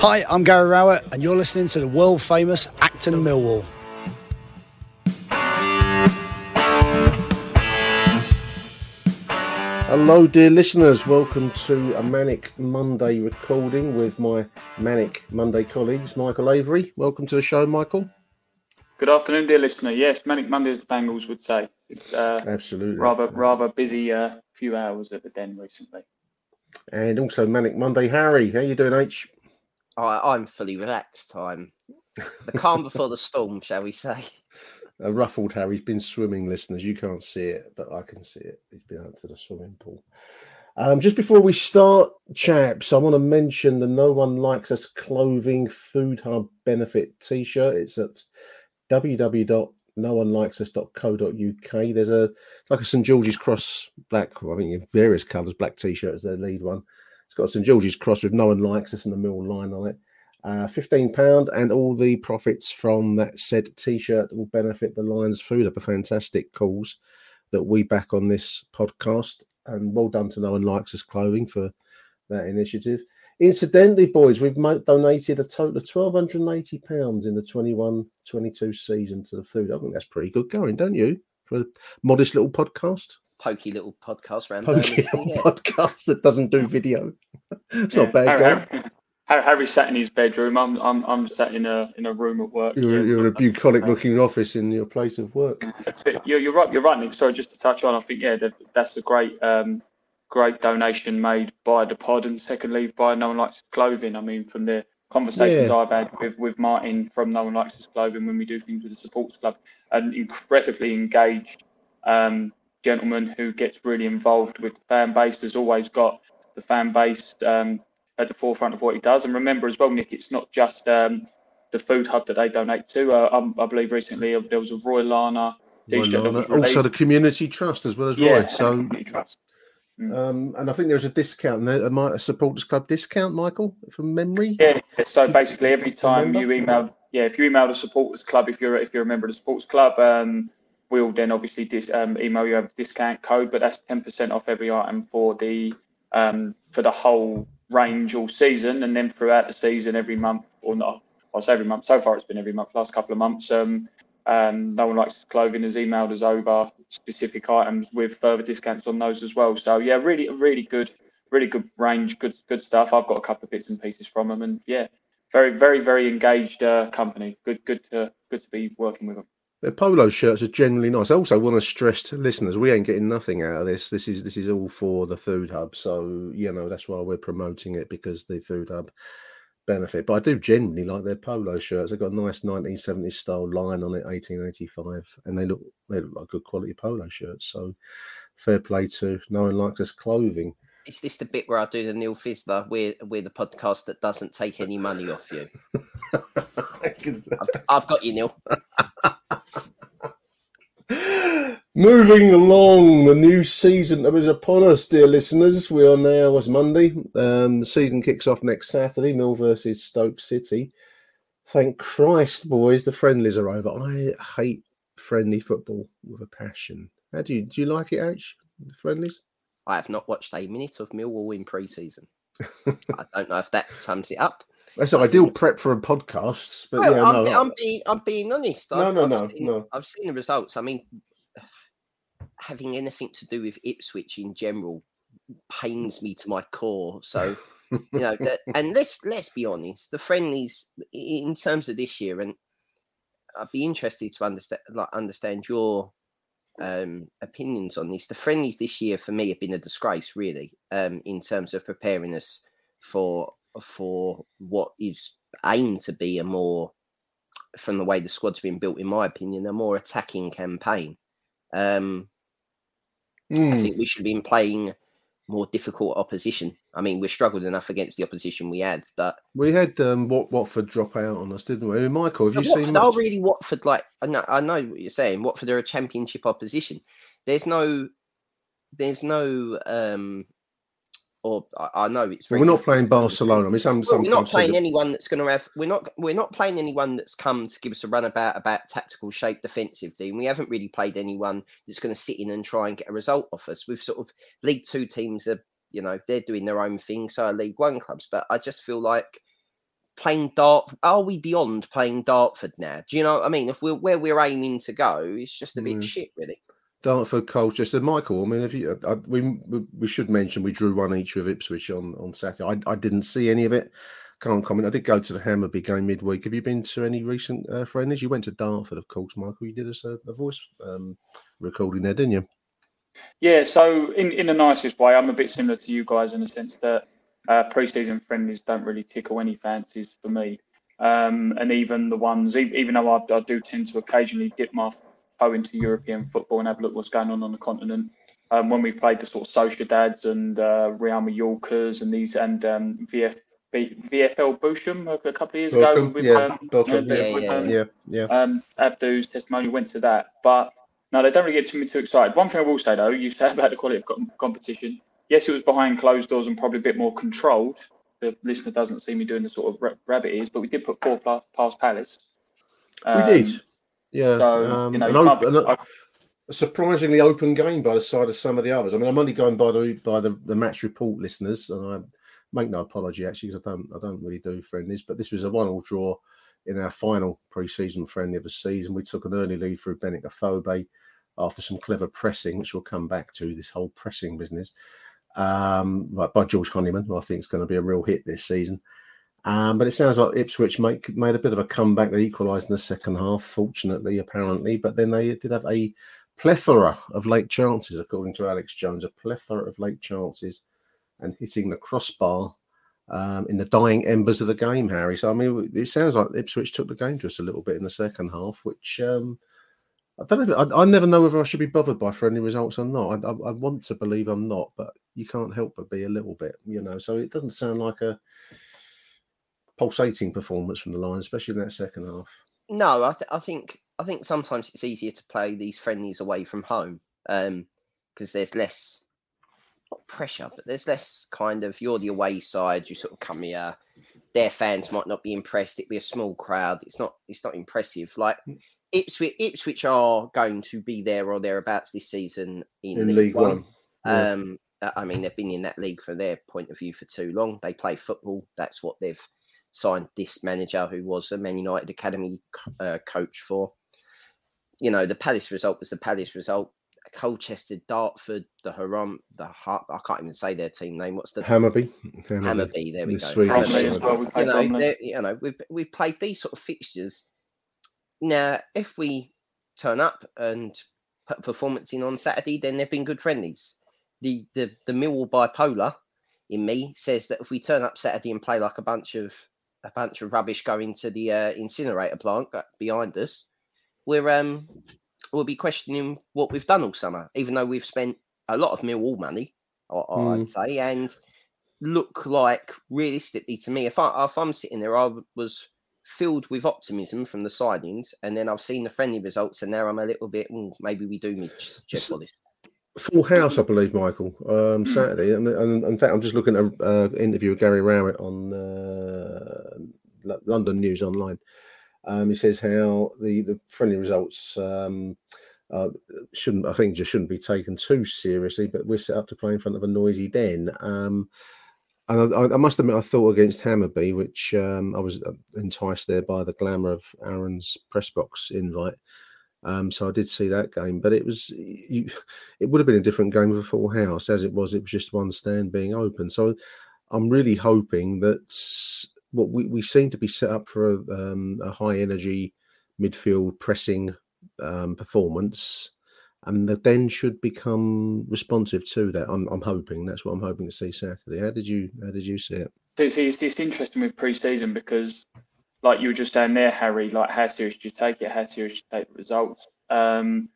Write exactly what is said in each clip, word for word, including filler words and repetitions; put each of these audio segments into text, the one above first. Hi, I'm Gary Rowett, and you're listening to the world-famous Acton Millwall. Hello, dear listeners. Welcome to a Manic Monday recording with my Manic Monday colleagues, Michael Avery. Welcome to the show, Michael. Good afternoon, dear listener. Yes, Manic Monday, as the Bangles would say. Uh, Absolutely. Rather, rather busy uh, few hours at the Den recently. And also Manic Monday, Harry. How you doing, H? I, I'm fully relaxed. I'm the calm before the storm, shall we say. A ruffled Harry's been swimming, listeners. You can't see it, but I can see it. He's been out to the swimming pool. Um, just before we start, chaps, I want to mention the No One Likes Us Clothing Food Hub Benefit T-shirt. It's at w w w dot no one likes us dot co dot u k. There's a it's like a Saint George's Cross black, well, I think in various colours, black T-shirt is their lead one. It's got Saint George's Cross with No One Likes Us and the Mill line on it. Uh, fifteen pounds, and all the profits from that said T-shirt will benefit the Lions Food Up, a fantastic cause that we back on this podcast. And well done to No One Likes Us Clothing for that initiative. Incidentally, boys, we've donated a total of one thousand two hundred eighty pounds in the twenty-one twenty-two season to the food. I think that's pretty good going, don't you? For a modest little podcast. Pokey little podcast random. Pokey little yeah. podcast that doesn't do video. It's yeah. not bad. Harry, Harry, Harry, Harry sat in his bedroom. I'm I'm I'm sat in a in a room at work. You're, yeah, you're in a bucolic looking office in your place of work. That's it. You're, you're right. You're right, Nick. Sorry, just to touch on. I think yeah, that, that's a great um, great donation made by the pod, and secondly by No One Likes Clothing. I mean, from the conversations yeah. I've had with, with Martin from No One Likes Us Clothing when we do things with the Supports Club, an incredibly engaged. Um, gentleman who gets really involved with the fan base, has always got the fan base um, at the forefront of what he does. And remember as well, Nick, it's not just um, the food hub that they donate to. Uh, um, I believe recently there was a Roy Lana t-shirt. Roy Lana. Also the Community Trust as well as yeah, Roy. So, Community Trust. Mm. Um, and I think there's a discount, there, a Supporters Club discount, Michael, from memory? Yeah, so basically every time you email, yeah, if you email the Supporters Club, if you're if you're a member of the Supporters Club, um, we'll then obviously dis, um, email you a discount code, but that's ten percent off every item for the um, for the whole range all season. And then throughout the season, every month, or not, I say every month, so far it's been every month, last couple of months, um, um, No One Likes Clothing has emailed us over specific items with further discounts on those as well. So yeah, really, really good, really good range, good good stuff. I've got a couple of bits and pieces from them, and yeah, very, very, very engaged uh, company. Good, good to, good to be working with them. The polo shirts are generally nice. I also want to stress to listeners, we ain't getting nothing out of this. This is this is all for the Food Hub. So, you know, that's why we're promoting it, because the Food Hub benefit. But I do generally like their polo shirts. They've got a nice nineteen seventies style line on it, eighteen eighty-five. And they look, they look like good quality polo shirts. So fair play to No One Likes Us Clothing. Is this the bit where I do the Neil Fissler? We're, we're the podcast that doesn't take any money off you. I've, I've got you, Neil. Moving along, the new season that is upon us, dear listeners. We are now, it's Monday. Um, the season kicks off next Saturday, Mill versus Stoke City. Thank Christ, boys, the friendlies are over. I hate friendly football with a passion. How do you, do you like it, H, the friendlies? I have not watched a minute of Millwall in pre-season. I don't know if that sums it up. That's an ideal prep for a podcast. But no, yeah, I'm, no. I'm being, I'm being honest. No, I've, no, I've no, seen, no. I've seen the results. I mean, having anything to do with Ipswich in general pains me to my core. So, you know, that, and let's let's be honest, the friendlies in terms of this year, and I'd be interested to understand like understand your um, opinions on this. The friendlies this year for me have been a disgrace, really, um, in terms of preparing us for for what is aimed to be a more, from the way the squad's been built, in my opinion, a more attacking campaign. Um, mm. I think we should have been playing more difficult opposition. I mean, we struggled enough against the opposition we had, but we had um, Wat- Watford drop out on us, didn't we? Michael, have you Watford, seen? Much? I really Watford. Like, I know, I know what you're saying. Watford are a Championship opposition. There's no, there's no. Um, Or I know it's very well, we're not playing Barcelona. I mean, some, well, we're not playing anyone that's going to have. We're not. We're not playing anyone that's come to give us a runabout about tactical shape defensively. And we haven't really played anyone that's going to sit in and try and get a result off us. We've sort of League Two teams are, you know, they're doing their own thing. So are League One clubs. But I just feel like playing Dartford. Are we beyond playing Dartford now? Do you know what I mean? If we're where we're aiming to go, it's just a bit mm. shit, really. Dartford, Colchester, Michael. I mean, if you, I, we we should mention we drew one each with Ipswich on, on Saturday. I, I didn't see any of it. Can't comment. I did go to the Hammarby game midweek. Have you been to any recent uh, friendlies? You went to Dartford, of course, Michael. You did us a, a voice um, recording there, didn't you? Yeah. So in, in the nicest way, I'm a bit similar to you guys in the sense that uh, pre-season friendlies don't really tickle any fancies for me, um, and even the ones, even though I, I do tend to occasionally dip my go into European football and have a look what's going on on the continent. Um, when we played the sort of Sociedads and uh, Real Mallorcas and these and um, V F B, V F L Bochum a couple of years ago, Bochum, with yeah, um, Bochum, yeah, yeah, with, um, yeah, yeah. Um, Abdu's testimony went to that, but no, they don't really get too, too excited. One thing I will say though, you said about the quality of competition. Yes, it was behind closed doors and probably a bit more controlled. The listener doesn't see me doing the sort of rabbit ears, but we did put four past Palace. Um, we did. Yeah, so, um, you know, an op- an o- a surprisingly open game by the side of some of the others. I mean, I'm only going by the by the, the match report, listeners, and I make no apology actually because I don't I don't really do friendlies. But this was a one-all draw in our final pre-season friendly of the season. We took an early lead through Benik Afobe after some clever pressing, which we'll come back to. This whole pressing business, um, right, by George Honeyman, who I think is going to be a real hit this season. Um, but it sounds like Ipswich make, made a bit of a comeback. They equalised in the second half, fortunately, apparently. But then they did have a plethora of late chances, according to Alex Jones, a plethora of late chances and hitting the crossbar um, in the dying embers of the game, Harry. So, I mean, it sounds like Ipswich took the game to us a little bit in the second half, which um, I don't know. If, I, I never know whether I should be bothered by friendly results or not. I, I, I want to believe I'm not, but you can't help but be a little bit, you know. So it doesn't sound like a pulsating performance from the Lions, especially in that second half. No, I, th- I think I think sometimes it's easier to play these friendlies away from home because um, there's less not pressure, but there's less kind of you're the away side. You sort of come here. Their fans might not be impressed. It'd be a small crowd. It's not. It's not impressive. Like Ipswich, Ipswich are going to be there or thereabouts this season in, in League, League One. One. Yeah. Um, I mean, they've been in that league from their point of view for too long. They play football. That's what they've signed this manager who was a Man United Academy uh, coach for. You know, the Palace result was the Palace result. Colchester, Dartford, the Haram, the Har- I can't even say their team name. What's the Hammarby? Hammarby, there we the go. Hammarby. Well, you know, you know, we've we've played these sort of fixtures. Now, if we turn up and put a performance in on Saturday, then they've been good friendlies. The the the Millwall bipolar in me says that if we turn up Saturday and play like a bunch of a bunch of rubbish going to the uh, incinerator plant behind us, we're um we'll be questioning what we've done all summer, even though we've spent a lot of Millwall money, I, mm. I'd say, and look like realistically to me, if I if I'm sitting there, I was filled with optimism from the signings, and then I've seen the friendly results, and now I'm a little bit mm, maybe we do need to check for this. Full house, I believe, Michael, um, Saturday. And, and in fact, I'm just looking at an uh, interview with Gary Rowett on uh, London News Online. Um, he says how the, the friendly results um, uh, shouldn't, I think, just shouldn't be taken too seriously, but we're set up to play in front of a noisy den. Um, and I, I must admit, I thought against Hammarby, which um, I was enticed there by the glamour of Aaron's press box invite. Um, so I did see that game, but it was you, it would have been a different game with a full house. As it was, it was just one stand being open. So I'm really hoping that what we, we seem to be set up for a, um, a high energy midfield pressing um, performance, and that then should become responsive to that. I'm, I'm hoping that's what I'm hoping to see Saturday. How did you how did you see it? It's, it's, it's interesting with pre-season because, like you were just saying there, Harry, like how serious do you take it? How serious do you take the results? Um,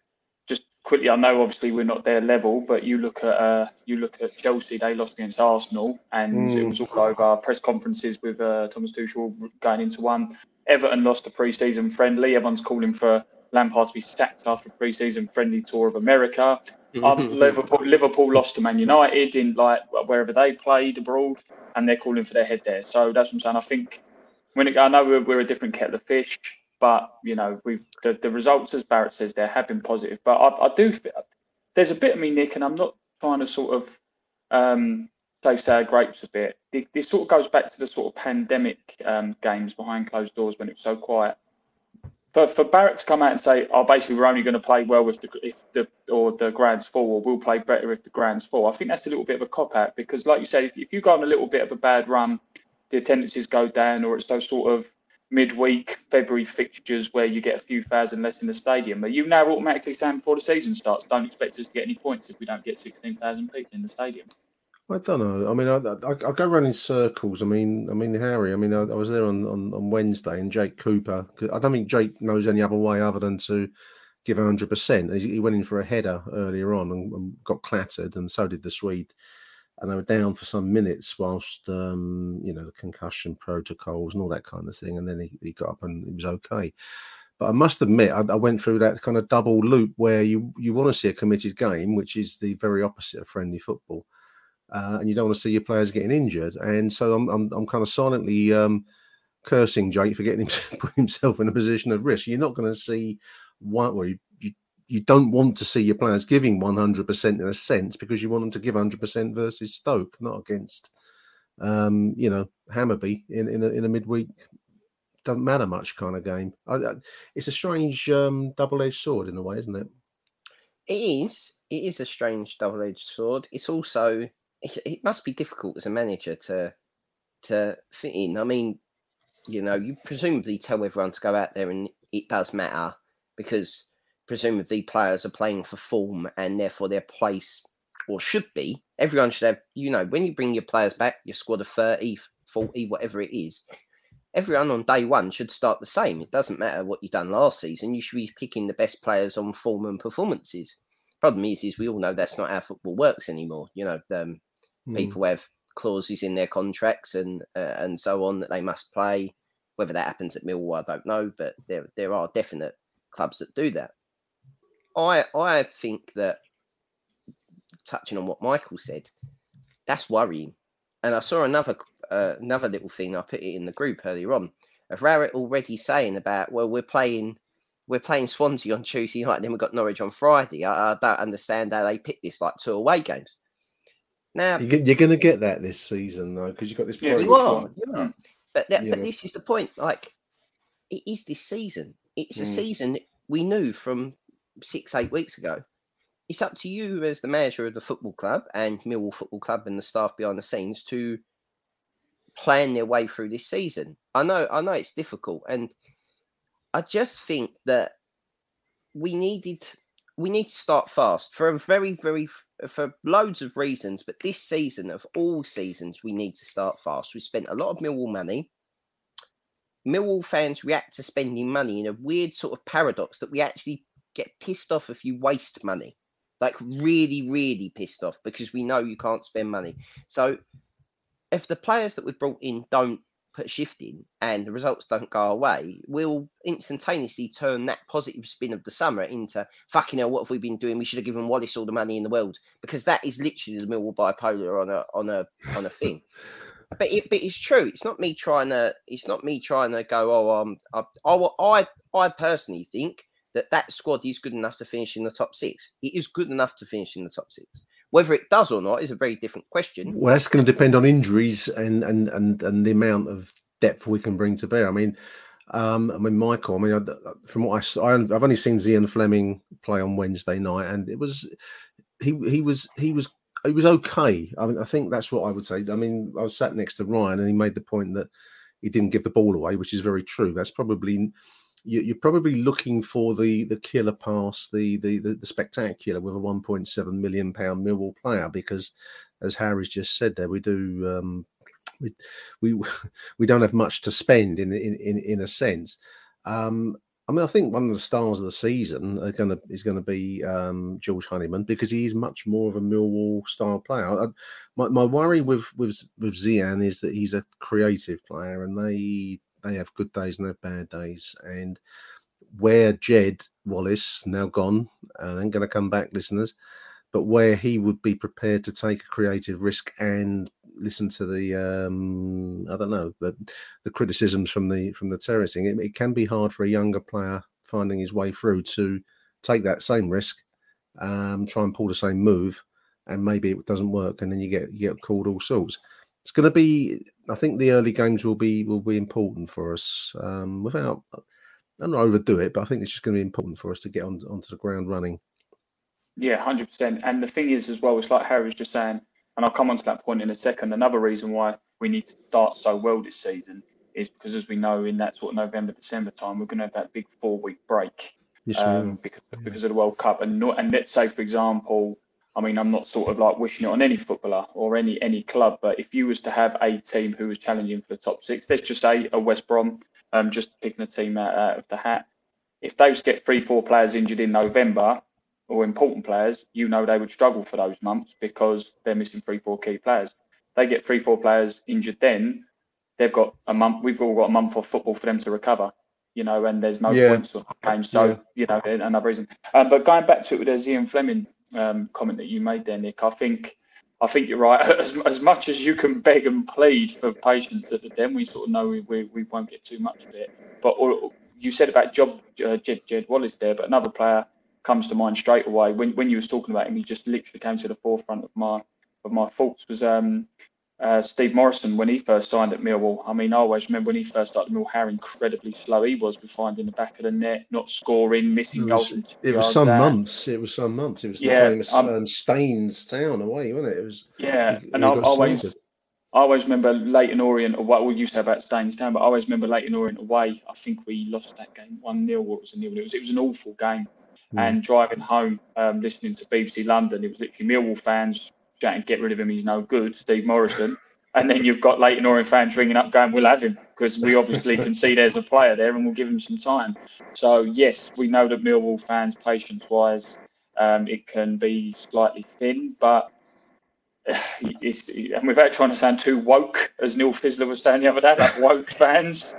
just quickly, I know obviously we're not their level, but you look at uh, you look at Chelsea. They lost against Arsenal, and mm. it was all over press conferences with uh, Thomas Tuchel going into one. Everton lost the pre-season friendly. Everyone's calling for Lampard to be sacked after the pre-season friendly tour of America. um, Liverpool, Liverpool lost to Man United in like wherever they played abroad, and they're calling for their head there. So that's what I'm saying. I think. When it, I know we're, we're a different kettle of fish, but you know we the, the results, as Barrett says, there have been positive. But I, I do there's a bit of me, Nick, and I'm not trying to sort of um, say sour grapes a bit. This sort of goes back to the sort of pandemic um, games behind closed doors when it was so quiet. But for Barrett to come out and say, "Oh, basically we're only going to play well with the if the or the ground's full, or we'll play better if the ground's full," I think that's a little bit of a cop out because, like you said, if, if you go on a little bit of a bad run, the attendances go down, or it's those sort of midweek February fixtures where you get a few thousand less in the stadium. But you now automatically saying before the season starts, don't expect us to get any points if we don't get sixteen thousand people in the stadium. I don't know. I mean, I, I, I go around in circles. I mean, I mean, Harry, I mean, I, I was there on, on, on Wednesday and Jake Cooper, I don't think Jake knows any other way other than to give one hundred percent. He went in for a header earlier on and, and got clattered, and so did the Swede. And they were down for some minutes whilst, um, you know, the concussion protocols and all that kind of thing. And then he, he got up and it was okay. But I must admit, I, I went through that kind of double loop where you, you want to see a committed game, which is the very opposite of friendly football. Uh, and you don't want to see your players getting injured. And so I'm I'm, I'm kind of silently um, cursing Jake for getting himself, putting himself in a position of risk. You're not going to see one, well, you, you You don't want to see your players giving one hundred percent in a sense because you want them to give one hundred percent versus Stoke, not against, um, you know, Hammarby in, in, a, in a midweek, doesn't matter much kind of game. I, I, it's a strange um, double-edged sword in a way, isn't it? It is. It is a strange double-edged sword. It's also, it, it must be difficult as a manager to to fit in. I mean, you know, you presumably tell everyone to go out there and it does matter because presumably players are playing for form and therefore their place, or should be, everyone should have, you know, when you bring your players back, your squad of thirty, forty, whatever it is, everyone on day one should start the same. It doesn't matter what you've done last season. You should be picking the best players on form and performances. Problem is, is we all know that's not how football works anymore. You know, um, mm. people have clauses in their contracts and uh, and so on that they must play. Whether that happens at Millwall, I don't know, but there there are definite clubs that do that. I I think that, touching on what Michael said, that's worrying. And I saw another uh, another little thing, I put it in the group earlier on, of Rowett already saying about, well, we're playing we're playing Swansea on Tuesday night and then we've got Norwich on Friday. I, I don't understand how they pick this, like two away games. Now You're, you're going to get that this season, though, because you've got this... Yeah, you are, you are. But, that, yeah. but this is the point. Like, it is this season. It's mm. a season we knew from six, eight weeks ago. It's up to you as the manager of the football club and Millwall Football Club and the staff behind the scenes to plan their way through this season. I know, I know it's difficult. And I just think that we needed, we need to start fast for a very, very, for loads of reasons. But this season, of all seasons, we need to start fast. We spent a lot of Millwall money. Millwall fans react to spending money in a weird sort of paradox that we actually get pissed off if you waste money, like really, really pissed off, because we know you can't spend money. So if the players that we've brought in don't put a shift in and the results don't go away, we'll instantaneously turn that positive spin of the summer into fucking hell, what have we been doing? We should have given Wallace all the money in the world, because that is literally the Millwall bipolar on a on a on a thing. But it, but it's true. It's not me trying to. It's not me trying to go. Oh, um, I, I, I personally think that that squad is good enough to finish in the top six. It is good enough to finish in the top six. Whether it does or not is a very different question. Well, that's going to depend on injuries and and and, and the amount of depth we can bring to bear. I mean, Um, I mean, Michael, I mean, I, from what I saw, I, I've only seen Zian Flemming play on Wednesday night, and it was he he was he was he was okay. I mean, I think that's what I would say. I mean, I was sat next to Ryan, and he made the point that he didn't give the ball away, which is very true. That's probably you, you're probably looking for the the killer pass, the the the, the spectacular with a one point seven million pound Millwall player, because as Harry's just said, there we do. Um, We, we we don't have much to spend in in in, in a sense. Um, I mean, I think one of the stars of the season are gonna, is going to be um, George Honeyman, because he is much more of a Millwall style player. I, my my worry with with with Zian is that he's a creative player, and they they have good days and they have bad days. And where Jed Wallace, now gone, and uh, going to come back, listeners, but where he would be prepared to take a creative risk and listen to the, um, I don't know, the, the criticisms from the from the terracing, it, it can be hard for a younger player finding his way through to take that same risk, um, try and pull the same move, and maybe it doesn't work, and then you get you get called all sorts. It's going to be, I think the early games will be will be important for us. Um, without, I don't know, overdo it, but I think it's just going to be important for us to get on onto the ground running. Yeah, one hundred percent. And the thing is as well, it's like Harry was just saying, and I'll come on to that point in a second, another reason why we need to start so well this season is because, as we know, in that sort of November, December time, we're going to have that big four-week break. Yes, um, because, yeah. because of the World Cup. And not, and let's say, for example, I mean, I'm not sort of like wishing it on any footballer or any any club, but if you was to have a team who was challenging for the top six, let's just say a West Brom, um, just picking a team out, out of the hat, if those get three, four players injured in November, or important players, you know they would struggle for those months because they're missing three, four key players. They get three, four players injured then, they've got a month, we've all got a month of football for them to recover, you know, and there's no yeah. points on the game. So, yeah. you know, another reason. Um, but going back to it with the Zian Flemming um, comment that you made there, Nick, I think I think you're right. As, as much as you can beg and plead for patience, then we sort of know we, we, we won't get too much of it. But all, you said about Job, uh, Jed, Jed Wallace there, but another player comes to mind straight away. When when you was talking about him, he just literally came to the forefront of my of my thoughts was um, uh, Steve Morrison when he first signed at Millwall. I mean, I always remember when he first started at Millwall how incredibly slow he was finding the back of the net, not scoring, missing goals. It was, it was some down. months. It was some months. It was the yeah, famous um, um, Staines Town away, wasn't it? It was yeah, he, and I always. Slated. I always remember Leighton Orient, or what we used to have at Staines Town, but I always remember Leighton Orient away. I think we lost that game one nil, or it was a nil. It was, it was an awful game. Mm. And driving home, um, listening to B B C London, it was literally Millwall fans shouting, "Get rid of him, he's no good, Steve Morrison." And then you've got Leighton Orient fans ringing up going, "We'll have him, because we obviously can see there's a player there and we'll give him some time." So, yes, we know that Millwall fans, patience-wise, um, it can be slightly thin, but... It's, and without trying to sound too woke, as Neil Fissler was saying the other day, like woke fans,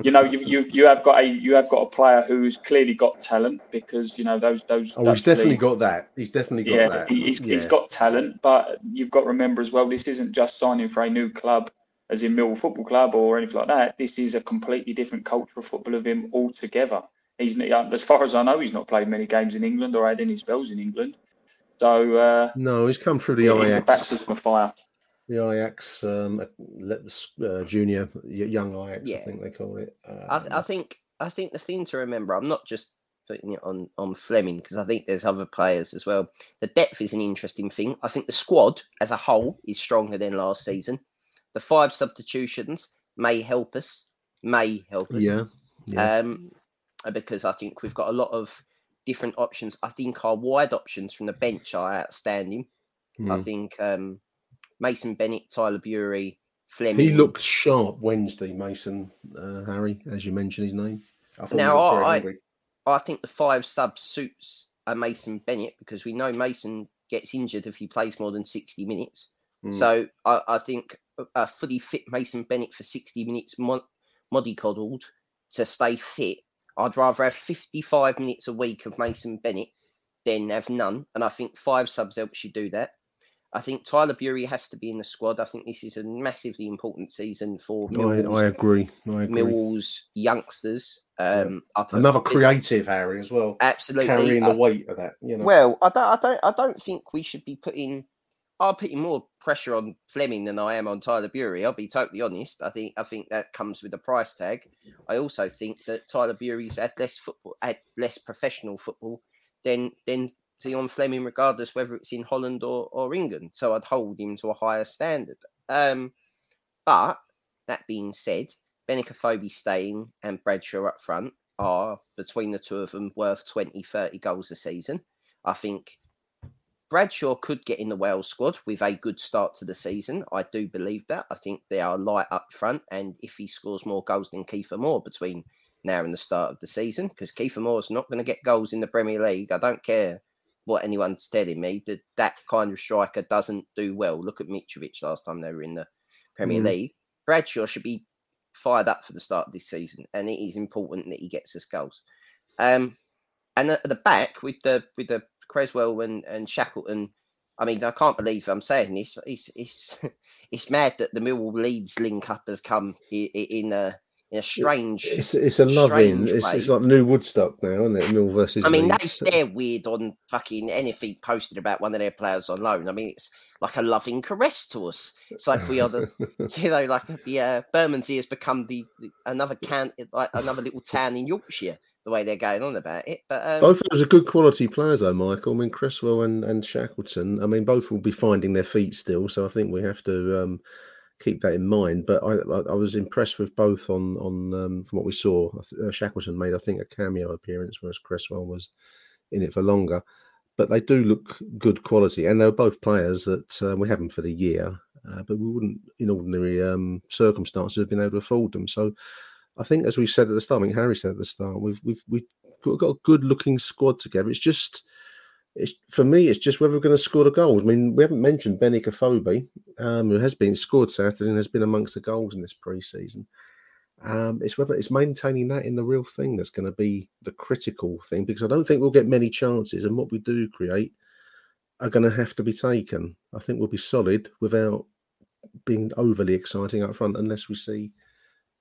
you know, you you you have got a you have got a player who's clearly got talent, because you know those those. Oh, those he's definitely league, got that. He's definitely got yeah, that. He's, yeah, he's got talent, but you've got to remember as well, this isn't just signing for a new club, as in Millwall Football Club or anything like that. This is a completely different culture of football of him altogether. He's as far as I know, he's not played many games in England or had any spells in England. So uh, no, he's come through the Ajax. A baptism of fire. The Ajax um, uh, junior, young Ajax, yeah. I think they call it. Um, I, th- I think I think the thing to remember, I'm not just putting it on, on Flemming, because I think there's other players as well. The depth is an interesting thing. I think the squad as a whole is stronger than last season. The five substitutions may help us, may help us. Yeah. yeah. Um, because I think we've got a lot of different options. I think our wide options from the bench are outstanding. Mm. I think um, Mason Bennett, Tyler Burey, Flemming. He looked sharp Wednesday, Mason, uh, Harry, as you mentioned his name. I thought now, I, I, I think the five subs suits a Mason Bennett, because we know Mason gets injured if he plays more than sixty minutes. Mm. So I, I think a fully fit Mason Bennett for sixty minutes mod- mollycoddled to stay fit. I'd rather have fifty-five minutes a week of Mason Bennett than have none. And I think five subs helps you do that. I think Tyler Burey has to be in the squad. I think this is a massively important season for Millwall's, I, I agree. I agree. Millwall's youngsters. Um, yeah. up Another creative, Harry, as well. Absolutely. Carrying I, the weight of that. You know. Well, I don't, I, don't, I don't think we should be putting... I'm putting more pressure on Flemming than I am on Tyler Burey. I'll be totally honest. I think I think that comes with a price tag. I also think that Tyler Burey's had less football, had less professional football than than Zian Flemming, regardless whether it's in Holland or, or England. So I'd hold him to a higher standard. Um, but that being said, Benik Afobe staying and Bradshaw up front are, between the two of them, worth twenty, thirty goals a season. I think Bradshaw could get in the Wales squad with a good start to the season. I do believe that. I think they are light up front, and if he scores more goals than Kiefer Moore between now and the start of the season, because Kiefer Moore's not going to get goals in the Premier League. I don't care what anyone's telling me, that that kind of striker doesn't do well. Look at Mitrovic last time they were in the Premier mm. League. Bradshaw should be fired up for the start of this season, and it is important that he gets us goals. Um, and at the back, with the with the Cresswell and, and Shackleton, I mean, I can't believe I'm saying this. It's it's it's mad that the Millwall Leeds link up has come in, in a in a strange. It's it's a loving. It's, it's like new Woodstock now, isn't it? Millwall versus. I mean, Leeds. They, they're weird on fucking anything posted about one of their players on loan. I mean, it's like a loving caress to us. It's like we are the, you know, like the uh, Bermondsey has become the, the another can, like another little town in Yorkshire, the way they're going on about it. But um, both of those are good quality players, though, Michael. I mean, Cresswell and, and Shackleton, I mean, both will be finding their feet still. So I think we have to um, keep that in mind. But I, I was impressed with both on, on um, from what we saw. Uh, Shackleton made, I think, a cameo appearance, whereas Cresswell was in it for longer. But they do look good quality, and they're both players that uh, we have them for the year, uh, but we wouldn't, in ordinary um, circumstances, have been able to afford them. So I think, as we said at the start, I think Harry said at the start, we've we've we've got a good-looking squad together. It's just, it's for me, it's just whether we're going to score the goals. I mean, we haven't mentioned Benik Afobe, um, who has been scored Saturday and has been amongst the goals in this pre-season. Um, it's whether it's maintaining that in the real thing that's going to be the critical thing, because I don't think we'll get many chances, and what we do create are going to have to be taken. I think we'll be solid without being overly exciting up front, unless we see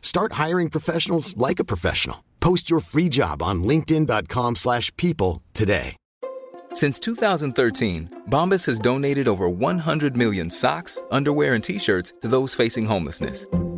Start hiring professionals like a professional. Post your free job on linkedin.com slash people today. Since two thousand thirteen, Bombas has donated over one hundred million socks, underwear, and T-shirts to those facing homelessness.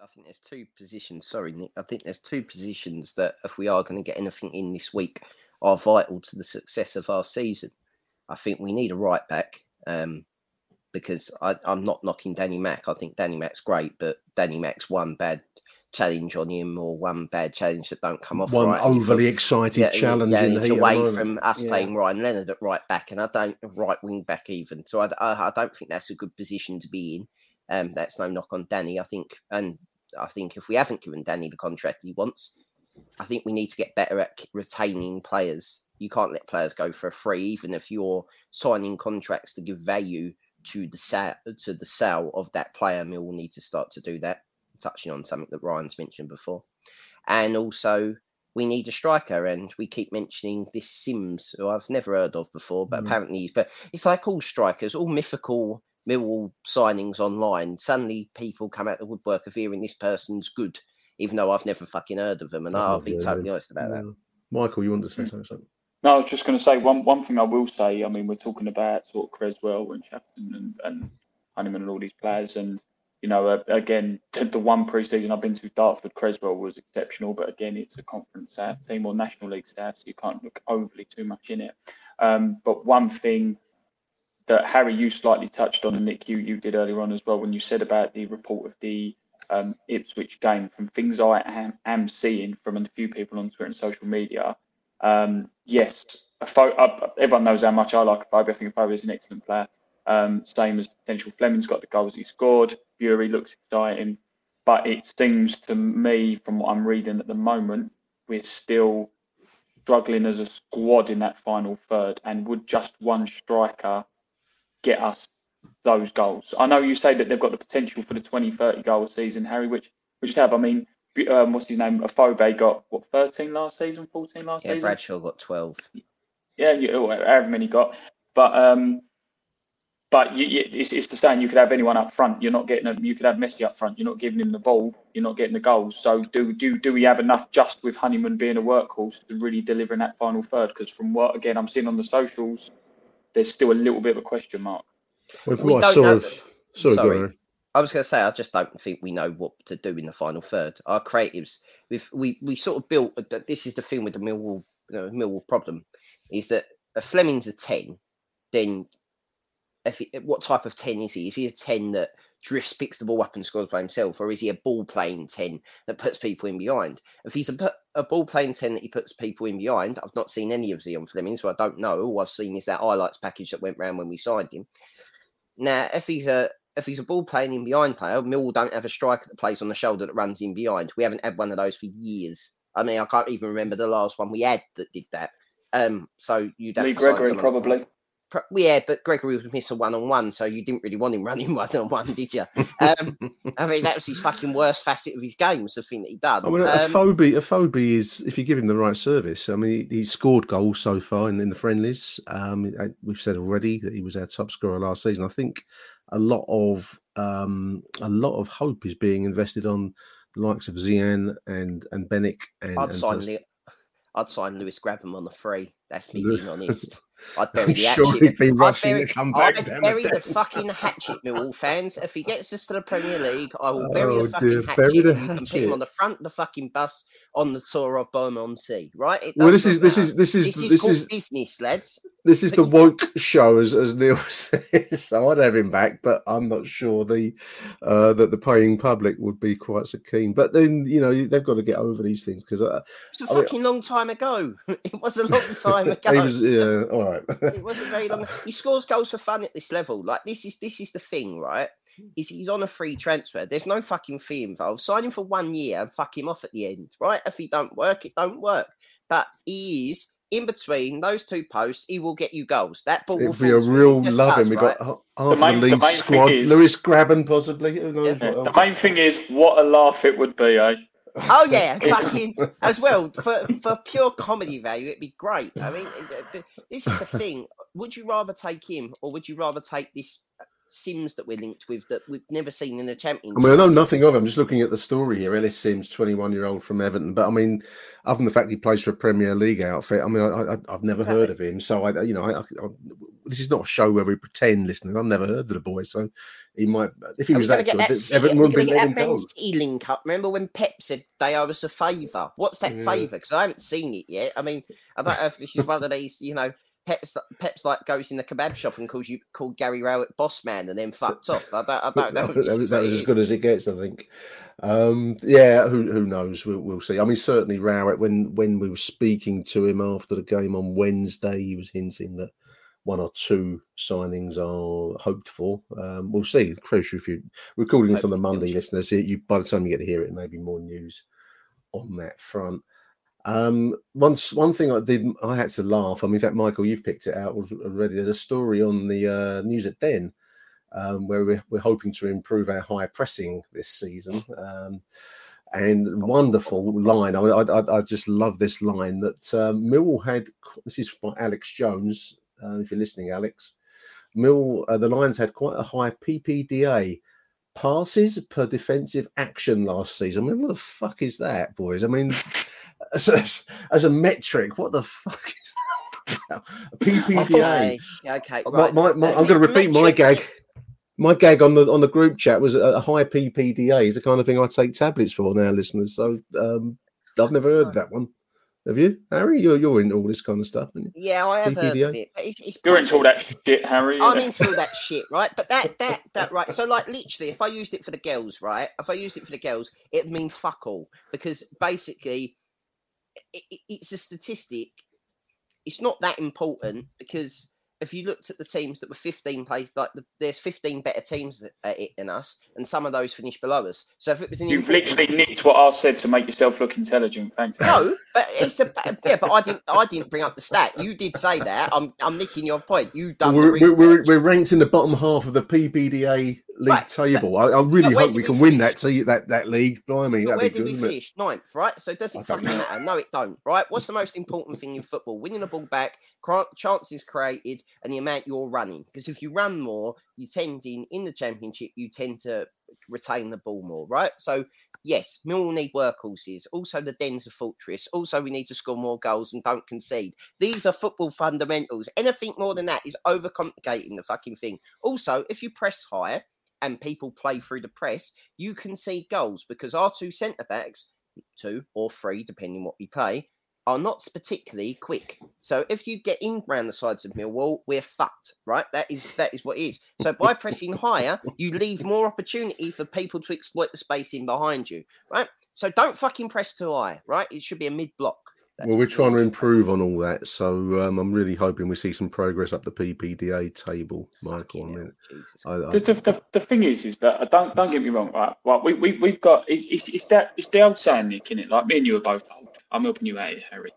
I think there's two positions, sorry Nick, I think there's two positions that, if we are going to get anything in this week, are vital to the success of our season. I think we need a right back, um, because I, I'm not knocking Danny Mac. I think Danny Mac's great, but Danny Mac's one bad challenge on him, or one bad challenge that don't come off one right. One overly excited yeah, challenge yeah, in the heat away from us yeah. playing Ryan Leonard at right back, and I don't right wing back even. So I, I, I don't think that's a good position to be in. Um, that's no knock on Danny. I think, and I think if we haven't given Danny the contract he wants, I think we need to get better at retaining players. You can't let players go for a free, even if you're signing contracts to give value to the sale, to the sale of that player. Millwall need to start to do that. Touching on something that Ryan's mentioned before, and also we need a striker, and we keep mentioning this Simms, who I've never heard of before, but mm. apparently he's, but it's like all strikers, all mythical Millwall signings online, suddenly people come out of the woodwork of hearing this person's good, even though I've never fucking heard of them. And oh, I'll be yeah, totally yeah. honest about yeah. that. Michael, you want to say mm. something? No, I was just going to say one one thing I will say. I mean, we're talking about sort of Cresswell and Shackleton and, and Honeyman and all these players. And, you know, uh, again, the one pre-season I've been to, Dartford, Cresswell was exceptional. But again, it's a Conference South team or National League South, so you can't look overly too much in it. Um, but one thing that, Harry, you slightly touched on, and Nick, you, you did earlier on as well, when you said about the report of the um, Ipswich game, from things I am, am seeing from a few people on Twitter and social media, Um, yes, a fo- uh, everyone knows how much I like Afobe. I think Afobe is an excellent player. Um, same as potential Flemming's got the goals he scored. Burey looks exciting. But it seems to me, from what I'm reading at the moment, we're still struggling as a squad in that final third. And would just one striker get us those goals? I know you say that they've got the potential for the twenty, thirty goal season, Harry, which which they have. I mean, Um, what's his name? Afobe got, what, thirteen last season, fourteen last yeah, season? Yeah, Bradshaw got twelve. Yeah, you, however many got. But um, but you, you, it's, it's the same. You could have anyone up front. You're not getting a, you could have Messi up front. You're not giving him the ball. You're not getting the goals. So do do do we have enough just with Honeyman being a workhorse to really deliver in that final third? Because from what, again, I'm seeing on the socials, there's still a little bit of a question mark. Well, we I sort of, sort Sorry. Of I was going to say, I just don't think we know what to do in the final third. Our creatives, we've, we we sort of built, this is the thing with the Millwall you know, Millwall problem, is that if Flemming's a ten, then if he, what type of ten is he? Is he a ten that drifts, picks the ball up and scores by himself? Or is he a ball-playing ten that puts people in behind? If he's a, a ball-playing ten that he puts people in behind, I've not seen any of Zian Flemming, so I don't know. All I've seen is that highlights package that went round when we signed him. Now, if he's a... If he's a ball-playing in-behind player, Millwall don't have a striker that plays on the shoulder that runs in-behind. We haven't had one of those for years. I mean, I can't even remember the last one we had that did that. Um, so you'd have Lee to Gregory, probably. Pro- yeah, but Gregory would miss a one-on-one, so you didn't really want him running one-on-one, did you? Um, I mean, that was his fucking worst facet of his game, was the thing that he done. I mean, um, Afobe, Afobe is, if you give him the right service, I mean, he's scored goals so far in, in the friendlies. Um, we've said already that he was our top scorer last season. I think... A lot of um, a lot of hope is being invested on the likes of Zian and and Benik. And, I'd and sign Le- I'd sign Lewis Grabham on the free. That's me being honest. I'd bury I'm the sure hatchet. He'd be rushing I'd bury, to come back, I'd bury the fucking hatchet, Millwall fans. If he gets us to the Premier League, I will bury oh, the fucking dear. hatchet. Bury the hatchet. You can put him on the front of the fucking bus on the tour of Beaumont Sea, right? Well, this is this, is this is this is this is business, lads. This is but the woke know. show, as as Neil says. So I'd have him back, but I'm not sure the uh, that the paying public would be quite so keen. But then you know they've got to get over these things because uh, it's a I fucking mean, long time ago. It was a long time ago. It was, yeah, all right. It wasn't very long. He scores goals for fun at this level. Like this is this is the thing, right? Is he's on a free transfer. There's no fucking fee involved. Sign him for one year and fuck him off at the end, right? If he don't work, it don't work. But he is in between those two posts. He will get you goals. That ball It'd will be a real love him. We right? got half the, the lead squad. Is, Lewis Grabham possibly. Who knows yeah, what the else. Main thing is what a laugh it would be, eh? Oh yeah, fucking as well for for pure comedy value. It'd be great. I mean, this is the thing. Would you rather take him or would you rather take this? Simms that we're linked with that we've never seen in the championship. I mean, I know nothing of him. I'm just looking at the story here. Ellis Simms, twenty-one-year-old from Everton. But I mean, other than the fact he plays for a Premier League outfit, I mean, I, I, I've never exactly. heard of him. So I, you know, I, I, this is not a show where we pretend listening. I've never heard of the boy. So he might, if he was that good, Everton wouldn't be letting go. Man City link up. Remember when Pep said they owe us a favour? What's that yeah. favour? Because I haven't seen it yet. I mean, I don't know if this is one of these, you know. Pep's, Pep's like goes in the kebab shop and calls you called Gary Rowett boss man and then fucked off. I don't, I don't know. that was, that was as good as it gets, I think. Um, yeah, who who knows? We'll, we'll see. I mean, certainly Rowett. When when we were speaking to him after the game on Wednesday, he was hinting that one or two signings are hoped for. Um, we'll see. Chris, if you recording this on the Monday, listeners, you by the time you get to hear it, maybe more news on that front. Um, once one thing I did, I had to laugh. I mean, in fact, Michael, you've picked it out already. There's a story on the uh, news at Den um, where we're, we're hoping to improve our high pressing this season. Um, and wonderful line. I, I, I just love this line that um, Millwall had. This is from Alex Jones. Uh, if you're listening, Alex, Mill, uh, the Lions had quite a high P P D A, passes per defensive action, last season. I mean, what the fuck is that, boys? I mean, as a, as a metric, what the fuck is that? P P D A. Thought, okay, right. my, my, my, I'm going to repeat metric. my gag. My gag on the on the group chat was a high P P D A. Is the kind of thing I take tablets for now, listeners. So um, I've never heard of that one. Have you, Harry? You're you're into all this kind of stuff, aren't you? Yeah, I have P P D A. Heard of it. It's, it's you're into all that shit, Harry. I'm into all that shit, right? But that that that right. So like literally, if I used it for the girls, right? If I used it for the girls, it'd mean fuck all, because basically, it, it, it's a statistic. It's not that important, because if you looked at the teams that were fifteen plays, like the, there's fifteen better teams at it than us, and some of those finished below us. So if it was, an you've literally nicked what I said to make yourself look intelligent. Thanks. No, but it's a yeah. But I didn't. I didn't bring up the stat. You did say that. I'm. I'm nicking your point. You done. We're, the we're, we're, we're ranked in the bottom half of the P P D A league right, table. So, I, I really hope we, we can finish? win that, te- that that league. Blimey, but where did we finish? Ninth, right? So does it fucking know. matter? No, it don't. Right? What's the most important thing in football? Winning the ball back, chances created, and the amount you're running. Because if you run more, you tend in in the championship, you tend to retain the ball more, right? So yes, Millwall need workhorses. Also, the Den's a fortress. Also, we need to score more goals and don't concede. These are football fundamentals. Anything more than that is overcomplicating the fucking thing. Also, if you press higher and people play through the press, you concede goals, because our two centre backs, two or three, depending what we play, are not particularly quick. So if you get in round the sides of Millwall, we're fucked, right? That is that is what it is. So by pressing higher, you leave more opportunity for people to exploit the space in behind you, right? So don't fucking press too high, right? It should be a mid-block. That's well, we're trying to improve on all that, so um, I'm really hoping we see some progress up the P P D A table, Michael. I mean, I, I, the, the, the thing is, is that don't don't get me wrong, right? Well, we we we've got it's it's, it's that it's the old saying, Nick, isn't it? Like me and you are both old. I'm helping you out here, Harry,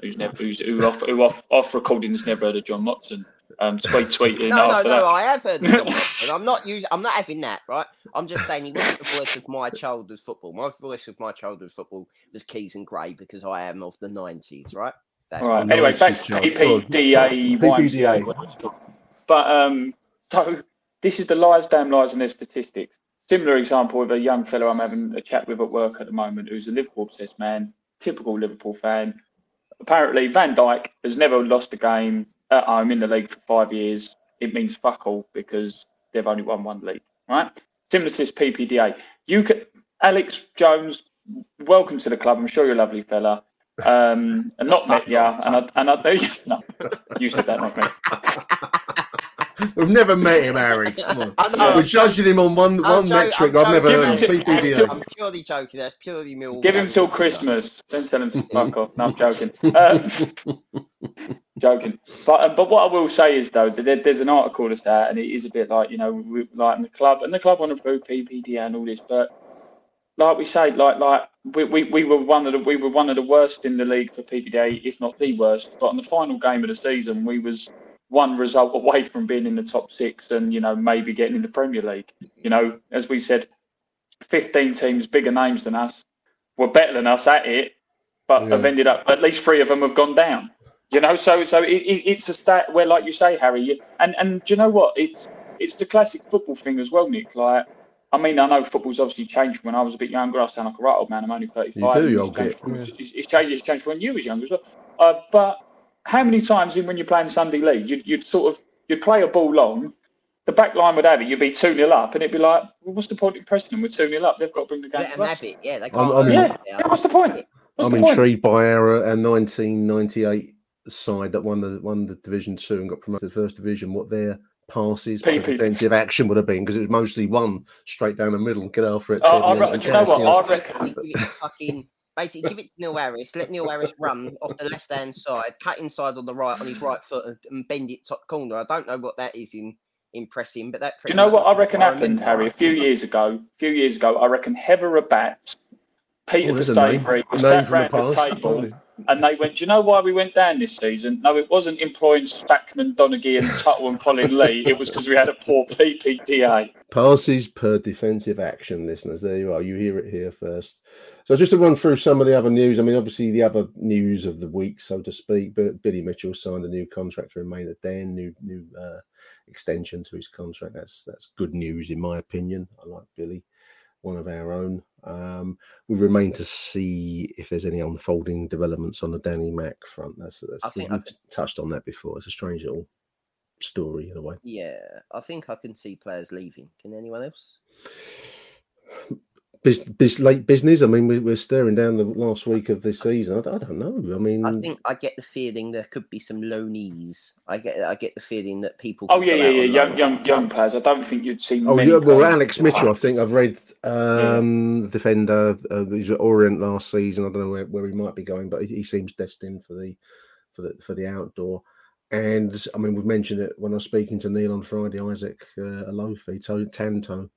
who's never who's who off who off off recording's never heard of John Motson. Um, tweet, tweet. No, no, no. That. I have heard of John Motson. I'm not using. I'm not having that, right? I'm just saying he wasn't the voice of my childhood football. My voice of my childhood football was Keys and Gray, because I am of the nineties, right? That's all right. Anyway, back to P P D A. P P D A. But um, so this is the lies, damn lies, and their statistics. Similar example of a young fella I'm having a chat with at work at the moment, who's a Liverpool obsessed man, typical Liverpool fan. Apparently, Van Dijk has never lost a game at home in the league for five years. It means fuck all, because they've only won one league, right? Similar to this P P D A. You can, Alex Jones, welcome to the club. I'm sure you're a lovely fella. Um, and not met you. And I, and I, no, you said that, not me. We've never met him, Harry. Come on. Know, We're judging him on one, one jo- metric I've never heard of. P P D A. I'm purely joking. That's purely me. Give him till Christmas. Don't tell him to fuck off. No, I'm joking. Um, joking, but um, but what I will say is though that there, there's an article that's that, and it is a bit like, you know, we, like in the club and the club want to prove P P D A and all this, but like we say, like like we, we, we were one of the we were one of the worst in the league for P P D A, if not the worst. But on the final game of the season, we was one result away from being in the top six, and you know maybe getting in the Premier League. You know, as we said, fifteen teams bigger names than us were better than us at it, but yeah. have ended up at least three of them have gone down. You know, so so it, it, it's a stat where, like you say, Harry, you, and and do you know what? It's it's the classic football thing as well, Nick. Like, I mean, I know football's obviously changed from when I was a bit younger. I sound like a right old man. I'm only thirty-five. You do, old kid. It's, yeah. it's, it's changed. It's changed when you was younger as well. Uh, but how many times in when you're playing Sunday league, you'd you'd sort of you'd play a ball long, the back line would have it. You'd be two nil up, and it'd be like, well, what's the point in pressing them? We're two nil up. They've got to bring the game. Let them have it. Yeah, they can't. I'm, I'm, yeah, yeah. What's the point? What's I'm the intrigued point? by our, our nineteen ninety-eight. Side that won the won the Division Two and got promoted to the First Division, what their passes, defensive action would have been, because it was mostly one straight down the middle, get after it. Oh, I, do you know what? I reckon. Fucking basically, give it to Neil Harris. Let Neil Harris run off the left hand side, cut inside on the right on his right foot, and, and bend it top corner. I don't know what that is in in pressing, but that. Do you know what I reckon happened, Harry? A few years ago, a few years ago, I reckon Heather Abats, Peter the Savory, was sat round the table. And they went, do you know why we went down this season? No, it wasn't employing Spackman, Donaghy and Tuttle and Colin Lee. It was because we had a poor P P D A. Passes per defensive action, listeners. There you are. You hear it here first. So just to run through some of the other news. I mean, obviously the other news of the week, so to speak. But Billy Mitchell signed a new contract to remain at Dan. New new uh, extension to his contract. That's that's good news, in my opinion. I like Billy, one of our own. Um, we remain to see if there's any unfolding developments on the Danny Mac front. That's, that's I think I've touched on that before. It's a strange little story in a way. Yeah, I think I can see players leaving. Can anyone else? This, this late business. I mean, we, we're staring down the last week of this season. I, I don't know. I mean, I think I get the feeling there could be some loanees. I get, I get the feeling that people. Oh yeah, yeah, yeah. Young, young, young players. I don't think you'd see. Oh yeah, well, Alex Mitchell. I think I've read um, yeah. the defender. Uh, he's at Orient last season. I don't know where, where he might be going, but he, he seems destined for the, for the, for the outdoor. And I mean, we've mentioned it when I was speaking to Neil on Friday. Isaac uh, Alofi, to, Tanto.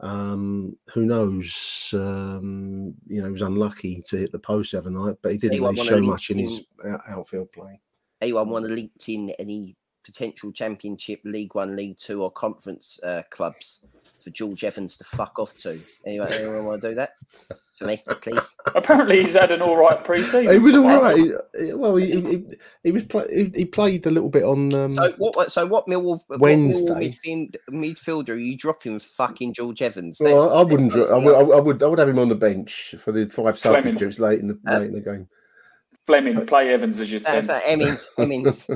Um, who knows? Um, you know, he was unlucky to hit the post the other night, but he didn't really show much in his outfield play. Anyone want to link in any potential Championship, League One, League Two, or Conference uh, clubs for George Evans to fuck off to? Anyone, anyone want to do that for me, please? Apparently, he's had an all right pre-season. He was all right. Well, he he, he, he was play, he, he played a little bit on. Um, so what? So what? Millwall Wednesday what midfield, midfielder. Are you dropping fucking George Evans? That's, well, I, I wouldn't. Dro- I, would, I would. I would have him on the bench for the five substitutes late in the um, late in the game. Fleming, play Evans as your ten. Uh, Evans, Evans,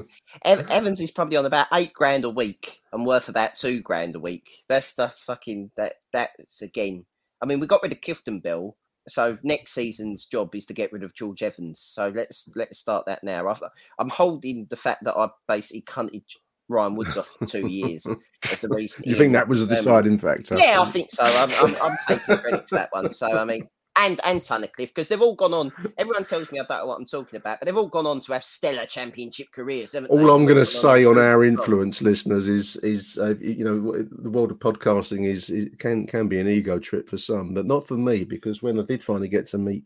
Evans is probably on about eight grand a week and worth about two grand a week. That's that's fucking that. That's again. I mean, we got rid of Clifton Bell, so next season's job is to get rid of George Evans. So let's let's start that now. I've, I'm holding the fact that I basically cunted Ryan Woods off for two years as the reason. You think that was a deciding um, factor? Yeah, I think so. I'm, I'm, I'm taking credit for that one. So I mean. And and Tunnicliffe, because they've all gone on. Everyone tells me about what I'm talking about, but they've all gone on to have stellar Championship careers. All they? I'm going to say on, on our influence, listeners, is is uh, you know, the world of podcasting is, is can can be an ego trip for some, but not for me, because when I did finally get to meet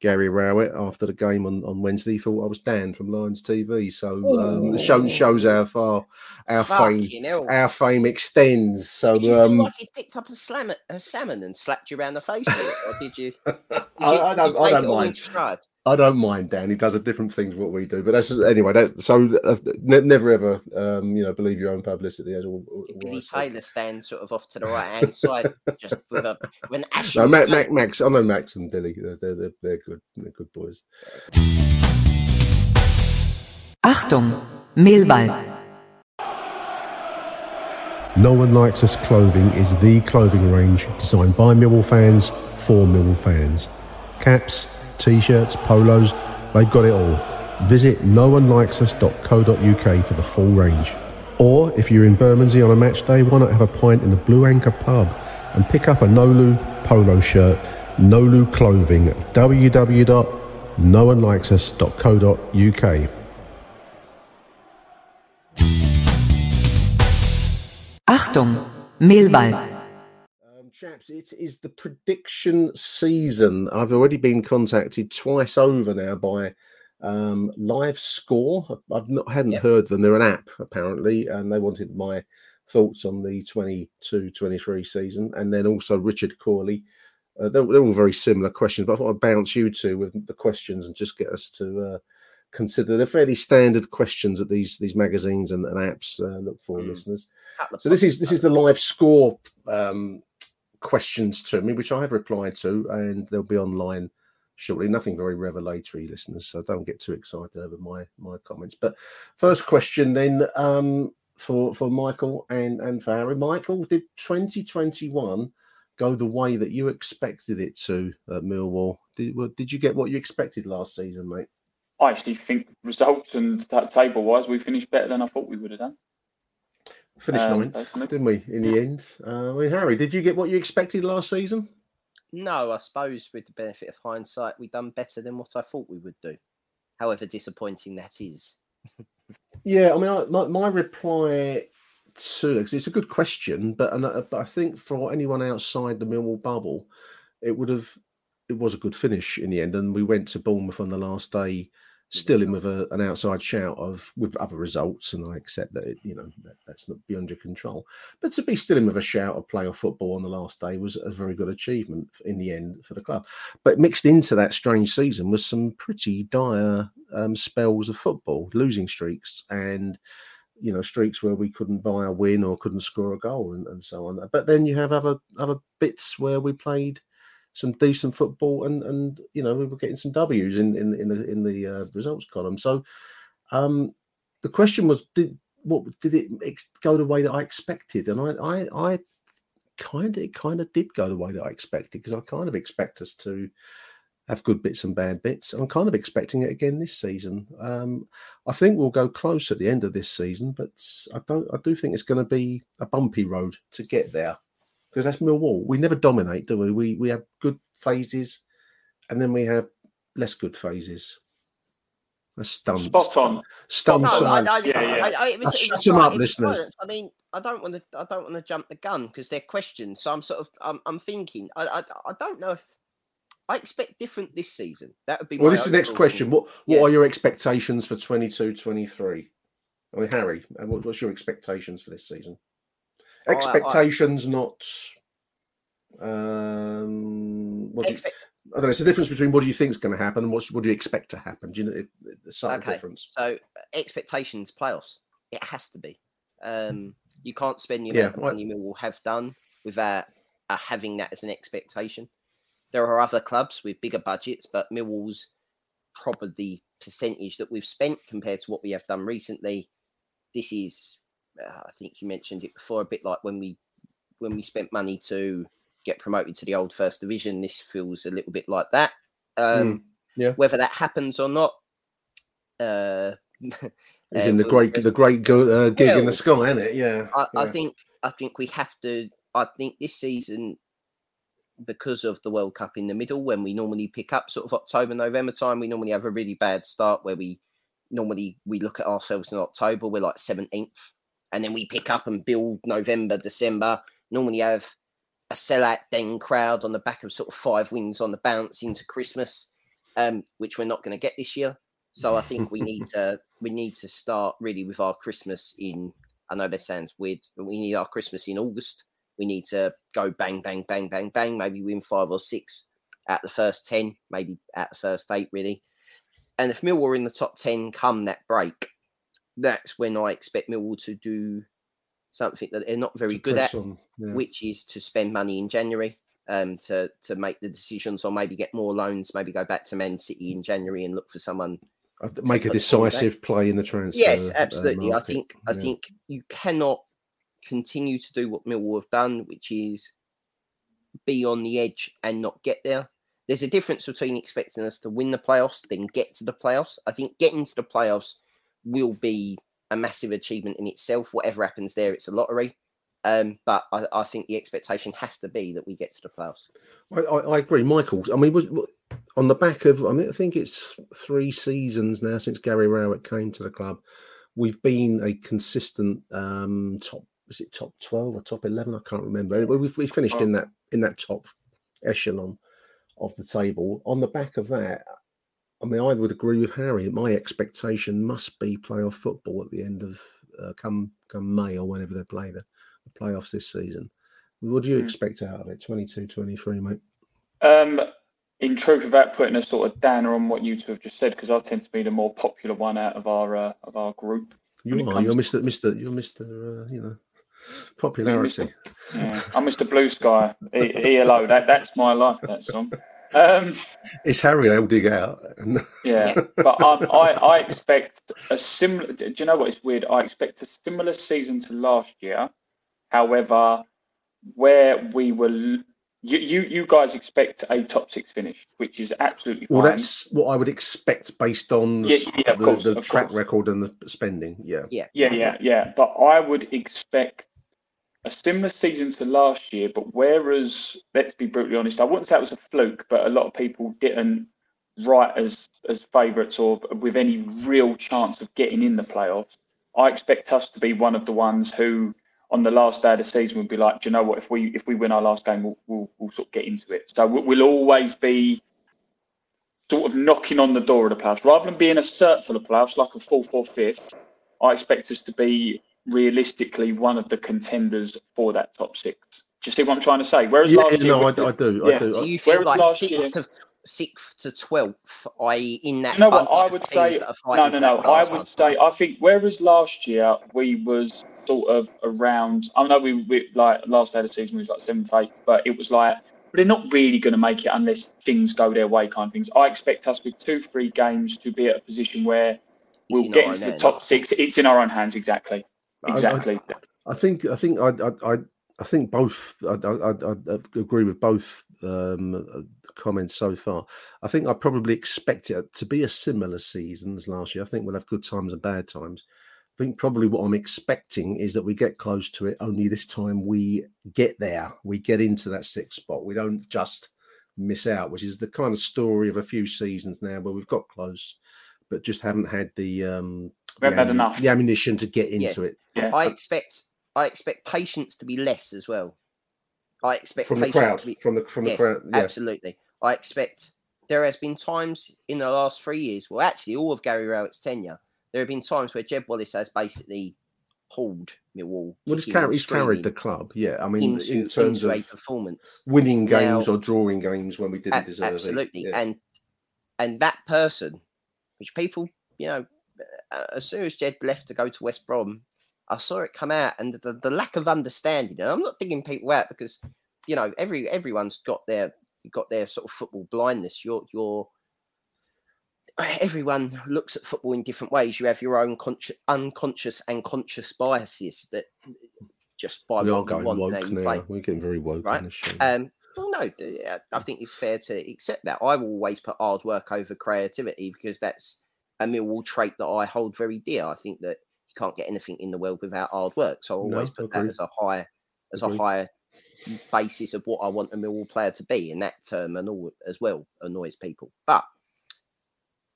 Gary Rowett after the game on, on Wednesday, he thought I was Dan from Lions T V. So um, the show shows how far our Fucking fame hell. our fame extends. So did you um, feel like he picked up a, slam- a salmon and slapped you around the face with it, or did you? Did you I, I don't, you I don't mind. I don't mind Dan. He does a different thing to what we do. But that's just, anyway. That, so uh, ne- never ever um, you know, believe your own publicity. As all, all Billy Taylor stands sort of off to the right hand side, just with a with an ash. No, Mac, Mac, Max. I know Max and Billy. They're they're, they're good. They're good boys. Achtung, Millwall. No One Likes Us Clothing is the clothing range designed by Millwall fans for Millwall fans. Caps, T-shirts, polos, they've got it all. Visit no one likes us dot co dot uk for the full range. Or if you're in Bermondsey on a match day, why not have a pint in the Blue Anchor pub and pick up a Nolu polo shirt, Nolu Clothing, at w w w dot no one likes us dot co dot uk. Achtung, Millwall. Chaps, it is the prediction season. I've already been contacted twice over now by um, Live Score. I've not hadn't yep. heard them. They're an app, apparently, and they wanted my thoughts on the twenty-two twenty-three season. And then also Richard Corley. Uh, they're, they're all very similar questions, but I thought I'd bounce you two with the questions and just get us to uh, consider. They're fairly standard questions that these these magazines and, and apps uh, look for, mm. listeners. So this is this is the Live Score um questions to me, which I have replied to, and they'll be online shortly. Nothing very revelatory, listeners, so don't get too excited over my my comments. But first question then, um for for Michael and and for Harry. Michael, did twenty twenty-one go the way that you expected it to at Millwall? Did, well, did you get what you expected last season, mate? I actually think results and table wise we finished better than I thought we would have done. Finished um, ninth, didn't we, in the end? Uh, I mean, Harry, did you get what you expected last season? No, I suppose with the benefit of hindsight, we've done better than what I thought we would do. However disappointing that is. Yeah, I mean, I, my, my reply to because it's a good question, but, and, uh, but I think for anyone outside the Millwall bubble, it would have it was a good finish in the end, and we went to Bournemouth on the last day. Still in with a, an outside shout of with other results, and I accept that it, you know that, that's not beyond your control. But to be still in with a shout of playoff football on the last day was a very good achievement in the end for the club. But mixed into that strange season was some pretty dire um, spells of football, losing streaks, and you know, streaks where we couldn't buy a win or couldn't score a goal and, and so on. But then you have other other bits where we played some decent football and, and you know, we were getting some W's in in, in the, in the uh, results column. So um, the question was, did what did it ex- go the way that I expected? And I I, I kind of it kind of did go the way that I expected, because I kind of expect us to have good bits and bad bits. I'm kind of expecting it again this season. Um, I think we'll go close at the end of this season, but I don't. I do think it's going to be a bumpy road to get there, because that's Millwall. We never dominate, do we? We we have good phases, and then we have less good phases. A stunned, spot on, stunned. No, I, I, yeah, I, yeah. I, I, it was, shut them up, listeners. I mean, I don't want to. I don't want to jump the gun because they're questions. So I'm sort of. I'm, I'm thinking. I, I. I don't know if. I expect different this season. That would be. Well, this is the next question. What What yeah. are your expectations for twenty-two twenty-three? I mean, Harry, what, what's your expectations for this season? Expectations, I, I, not. Um, what do expect- you, I don't know. It's the difference between what do you think is going to happen and what's, what do you expect to happen. Do you know it, it's a okay. difference? So expectations, playoffs. It has to be. Um, you can't spend your yeah, money right. Millwall have done without uh, having that as an expectation. There are other clubs with bigger budgets, but Millwall's probably percentage that we've spent compared to what we have done recently. This is, uh, I think you mentioned it before, a bit like when we when we spent money to get promoted to the old First Division. This feels a little bit like that. Um, mm, yeah. Whether that happens or not, uh, it's in the great the great go, uh, gig well, in the sky, isn't it? Yeah. I, yeah. I think I think we have to. I think this season, because of the World Cup in the middle, when we normally pick up sort of October, November time, we normally have a really bad start where we normally we look at ourselves in October, we're like seventeenth, and then we pick up and build November, December, normally have a sellout then crowd on the back of sort of five wins on the bounce into Christmas, um, which we're not going to get this year. So I think we need to we need to start really with our Christmas in, I know that sounds weird, but we need our Christmas in August. We need to go bang, bang, bang, bang, bang. Maybe win five or six at the first ten, maybe at the first eight, really. And if Millwall are in the top ten come that break, that's when I expect Millwall to do something that they're not very good at, on, yeah. which is to spend money in January um, to, to make the decisions, or maybe get more loans, maybe go back to Man City in January and look for someone. Make a decisive play in the transfer. Yes, absolutely. Uh, I think yeah. I think you cannot continue to do what Millwall have done, which is be on the edge and not get there. There's a difference between expecting us to win the playoffs, then get to the playoffs. I think getting to the playoffs will be a massive achievement in itself. Whatever happens there, it's a lottery. Um, but I, I think the expectation has to be that we get to the playoffs. I, I, I agree, Michael. I mean, was, on the back of, I mean, I think it's three seasons now since Gary Rowett came to the club. We've been a consistent um, top. Was it top twelve or top eleven? I can't remember. We, we finished in that in that top echelon of the table. On the back of that, I mean, I would agree with Harry. My expectation must be playoff football at the end of uh, come come May or whenever they play the, the playoffs this season. What do you expect out of it, twenty-two twenty-three, mate? Um, in truth, without putting a sort of downer on what you two have just said, because I tend to be the more popular one out of our uh, of our group. You are. You're Mister Mister. You're Mister. Uh, you know. Popularity. Yeah, I'm Mister Blue Sky. E L O. That that's my life. That song. Um, it's Harry. They'll dig out. Yeah, but I, I I expect a similar. Do you know what? It's weird. I expect a similar season to last year. However, where we were, you you, you guys expect a top six finish, which is absolutely fine. Well, that's what I would expect based on the, yeah, yeah, of the, course, the of track course. record and the spending. Yeah. Yeah. Yeah. Yeah. Yeah. But I would expect a similar season to last year, but whereas, let's be brutally honest, I wouldn't say it was a fluke, but a lot of people didn't write as as favourites or with any real chance of getting in the playoffs. I expect us to be one of the ones who, on the last day of the season, would be like, do you know what? If we if we win our last game, we'll we'll, we'll sort of get into it. So we'll always be sort of knocking on the door of the playoffs, rather than being a cert for the playoffs like a fourth or fifth. I expect us to be, realistically, one of the contenders for that top six. Do you see what I'm trying to say? Whereas yeah, last year, no, I, I do. Yeah. I do. Do you feel Whereas like sixth year, to sixth to twelfth, that is in that. You know what, I would say, no, no, no. I would say, I think, whereas last year we was sort of around, I know we, we like last day of the season we was like seventh, eighth, but it was like, they're not really going to make it unless things go their way kind of things. I expect us with two, three games to be at a position where we'll get into the top six. It's in our own hands, exactly. Exactly. I, I, I think, I think, I, I, I I think both. I, I, I agree with both um, comments so far. I think I probably expect it to be a similar season as last year. I think we'll have good times and bad times. I think probably what I'm expecting is that we get close to it. Only this time we get there, we get into that sixth spot. We don't just miss out, which is the kind of story of a few seasons now where we've got close, but just haven't had the um, we haven't the, had enough the ammunition to get into yes. it. Yeah. I expect. I expect patience to be less as well. I expect from the crowd. To be, from the from yes, the crowd, yeah. Absolutely. I expect there has been times in the last three years, well, actually, all of Gary Rowett's tenure, there have been times where Jed Wallace has basically hauled Millwall. Well, he's carried, he's carried the club. Yeah, I mean, into, in terms of a performance, winning games now, or drawing games when we didn't ab- deserve absolutely. it. Absolutely, yeah. and and that person, which people, you know, as soon as Jed left to go to West Brom. I saw it come out, and the, the lack of understanding. And I'm not digging people out because, you know, every everyone's got their got their sort of football blindness. You're you're everyone looks at football in different ways. You have your own conscious, unconscious, and conscious biases that just by we what you want. Woke now you now. Play. We're getting very woke, right? In this show. Um, well, no, I think it's fair to accept that. I will always put hard work over creativity because that's a Millwall trait that I hold very dear. I think that. Can't get anything in the world without hard work, so I always no, put agreed. that as a higher as agreed. a higher basis of what I want a Millwall player to be, and that term and all as well annoys people. But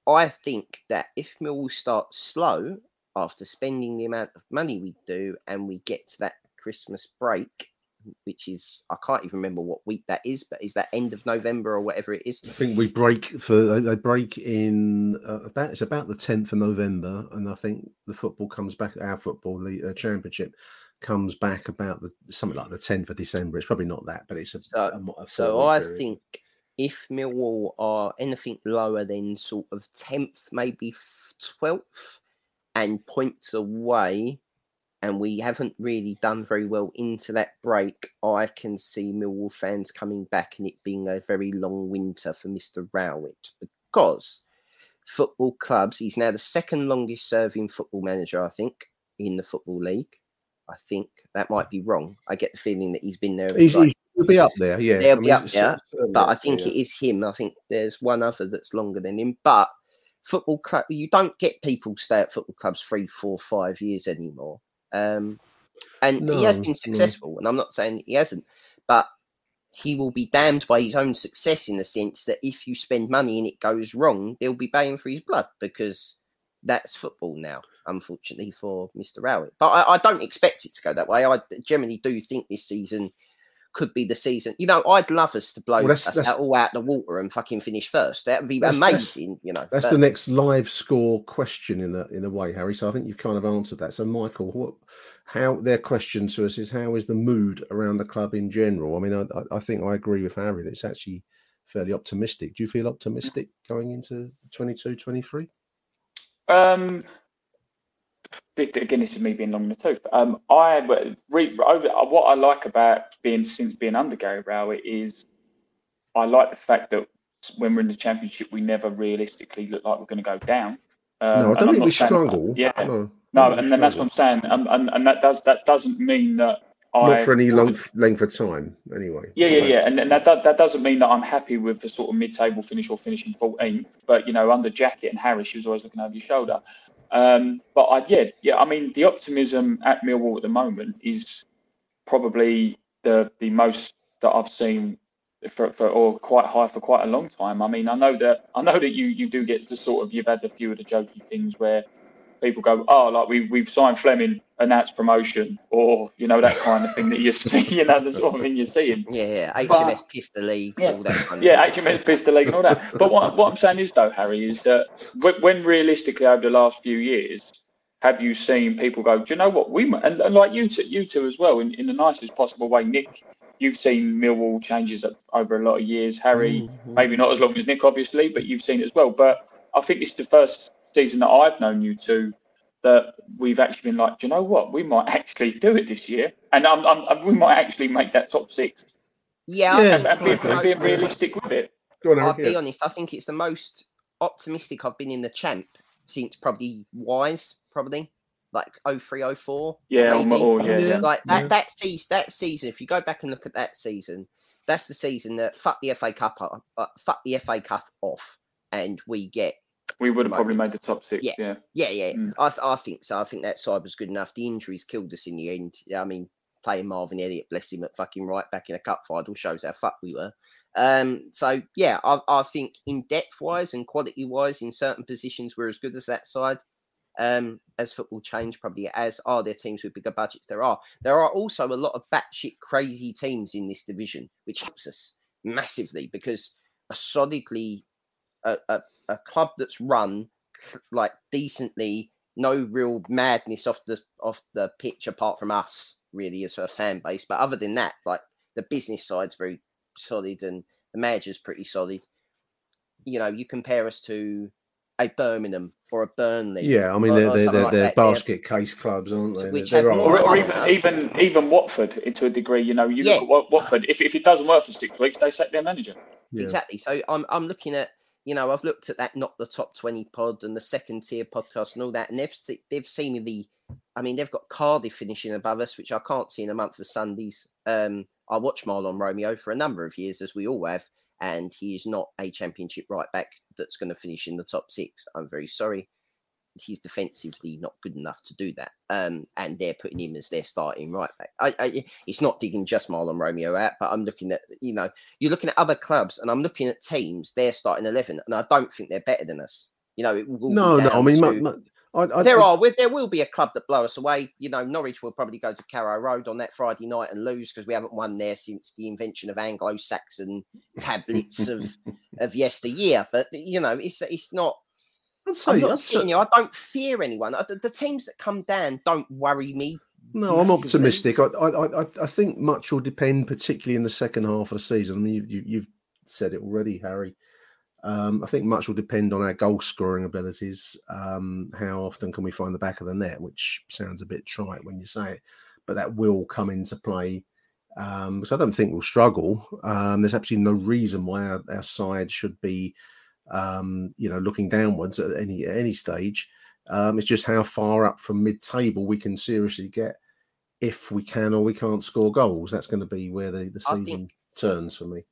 I think that if Millwall starts slow after spending the amount of money we do, and we get to that Christmas break, which is I can't even remember what week that is, but is that end of November or whatever it is? I think we break for they break in uh, about it's about the tenth of November, and I think the football comes back. Our football, the uh, championship, comes back about the something like the tenth of December. It's probably not that, but it's a, so. A, a so I period. think if Millwall are anything lower than sort of tenth, maybe twelfth, and points away. And we haven't really done very well into that break. I can see Millwall fans coming back and it being a very long winter for Mister Rowett because football clubs, he's now the second longest serving football manager, I think, in the Football League. I think that might be wrong. I get the feeling that he's been there. He's, like, he'll be up there, yeah. He'll I mean, be up there. But I think yeah. it is him. I think there's one other that's longer than him. But football club, you don't get people stay at football clubs three, four, five years anymore. Um, and no, he has been successful, no. and I'm not saying he hasn't, but he will be damned by his own success in the sense that if you spend money and it goes wrong, they'll be paying for his blood because that's football now, unfortunately for Mister Rowett. But I, I don't expect it to go that way. I generally do think this season could be the season. You know, I'd love us to blow well, that's, us that's, out, all out the water and fucking finish first. That would be that's, amazing, that's, you know. That's but, the next live score question in a in a way, Harry. So I think you've kind of answered that. So Michael, what, how their question to us is how is the mood around the club in general? I mean, I, I think I agree with Harry that it's actually fairly optimistic. Do you feel optimistic going into twenty-two twenty-three? Um. Again, this is me being long in the tooth. Um, I re, over, what I like about being since being under Gary Rowett is I like the fact that when we're in the championship, we never realistically look like we're going to go down. Um, no, I don't think we struggle. Yeah, no, no and, and that's what I'm saying. Um, and and that does that doesn't mean that I not for any long length of time anyway. Yeah, yeah, yeah, and, and that that doesn't mean that I'm happy with the sort of mid-table finish or finishing fourteenth. But you know, under Jacket and Harris, she was always looking over your shoulder. Um, but I, yeah, yeah. I mean, the optimism at Millwall at the moment is probably the the most that I've seen for, for or quite high for quite a long time. I mean, I know that I know that you, you do get to sort of you've had a few of the jokey things where people go, oh, like we we've signed Flemming and that's promotion, or you know that kind of thing that you see, you know the sort of thing you're seeing. Yeah, yeah. H M S but, pissed the league, yeah, all that kind of yeah, thing. H M S pissed the league and all that. But what what I'm saying is though, Harry, is that when, when realistically over the last few years, have you seen people go? Do you know what we and, and like you two, you two as well in, in the nicest possible way, Nick. you've seen Millwall changes over a lot of years. Harry, mm-hmm. maybe not as long as Nick, obviously, but you've seen it as well. But I think it's the first season that I've known you two that we've actually been like, do you know what? We might actually do it this year. And I'm, I'm, we might actually make that top six. Yeah. yeah. And, and being, being realistic with it. On, I'll yeah. be honest, I think it's the most optimistic I've been in the champ since probably Wise, probably. Like oh three, oh four Yeah, or, yeah, yeah. Like that, yeah. that season, that season, if you go back and look at that season, that's the season that fuck the F A Cup up, uh, fuck the F A Cup off and we get... We would have probably made the top six, yeah. Yeah, yeah. yeah. Mm. I, I think so. I think that side was good enough. The injuries killed us in the end. I mean, playing Marvin Elliott, bless him, at fucking right back in a cup final shows how fucked we were. Um, so, yeah, I, I think in depth-wise and quality-wise, in certain positions, we're as good as that side. Um, as football change, probably as are there teams with bigger budgets. There are. There are also a lot of batshit crazy teams in this division, which helps us massively because a solidly... A, a, a club that's run like decently, no real madness off the off the pitch apart from us really as a fan base. But other than that, like the business side's very solid and the manager's pretty solid. You know, you compare us to a Birmingham or a Burnley. Yeah, I mean, or, they're, or they're, they're, like they're basket they're, case clubs, aren't they? Which they're have, or, or even, even even Watford to a degree. You know, you yeah. look at Watford. If if it doesn't work for six weeks, they sack their manager. Yeah. Exactly. So I'm I'm looking at. You know, I've looked at that, not the top twenty pod and the second tier podcast and all that. And they've, they've seen the, I mean, they've got Cardiff finishing above us, which I can't see in a month of Sundays. Um, I watched Marlon Romeo for a number of years, as we all have. And he is not a championship right back that's going to finish in the top six. I'm very sorry. He's defensively not good enough to do that. Um, and they're putting him as their starting right back. I, I, it's not digging just Marlon Romeo out, but I'm looking at, you know, you're looking at other clubs and I'm looking at teams, they're starting eleven, and I don't think they're better than us. You know, it will no, be no, I mean, to, my, my, I, I, there are, there will be a club that blow us away. You know, Norwich will probably go to Carrow Road on that Friday night and lose because we haven't won there since the invention of Anglo-Saxon tablets of, of yesteryear. But, you know, it's it's not, I'd say, I'm not I'd say, you. I don't fear anyone. I, the, the teams that come down don't worry me. No, massively. I'm optimistic. I, I, I, I think much will depend, particularly in the second half of the season. I mean, you, you, you've said it already, Harry. Um, I think much will depend on our goal-scoring abilities. Um, how often can we find the back of the net, which sounds a bit trite when you say it, but that will come into play. Um, so I don't think we'll struggle. Um, there's absolutely no reason why our, our side should be Um, you know, looking downwards at any at any stage. Um, it's just how far up from mid-table we can seriously get if we can or we can't score goals. That's going to be where the, the season think, turns for me.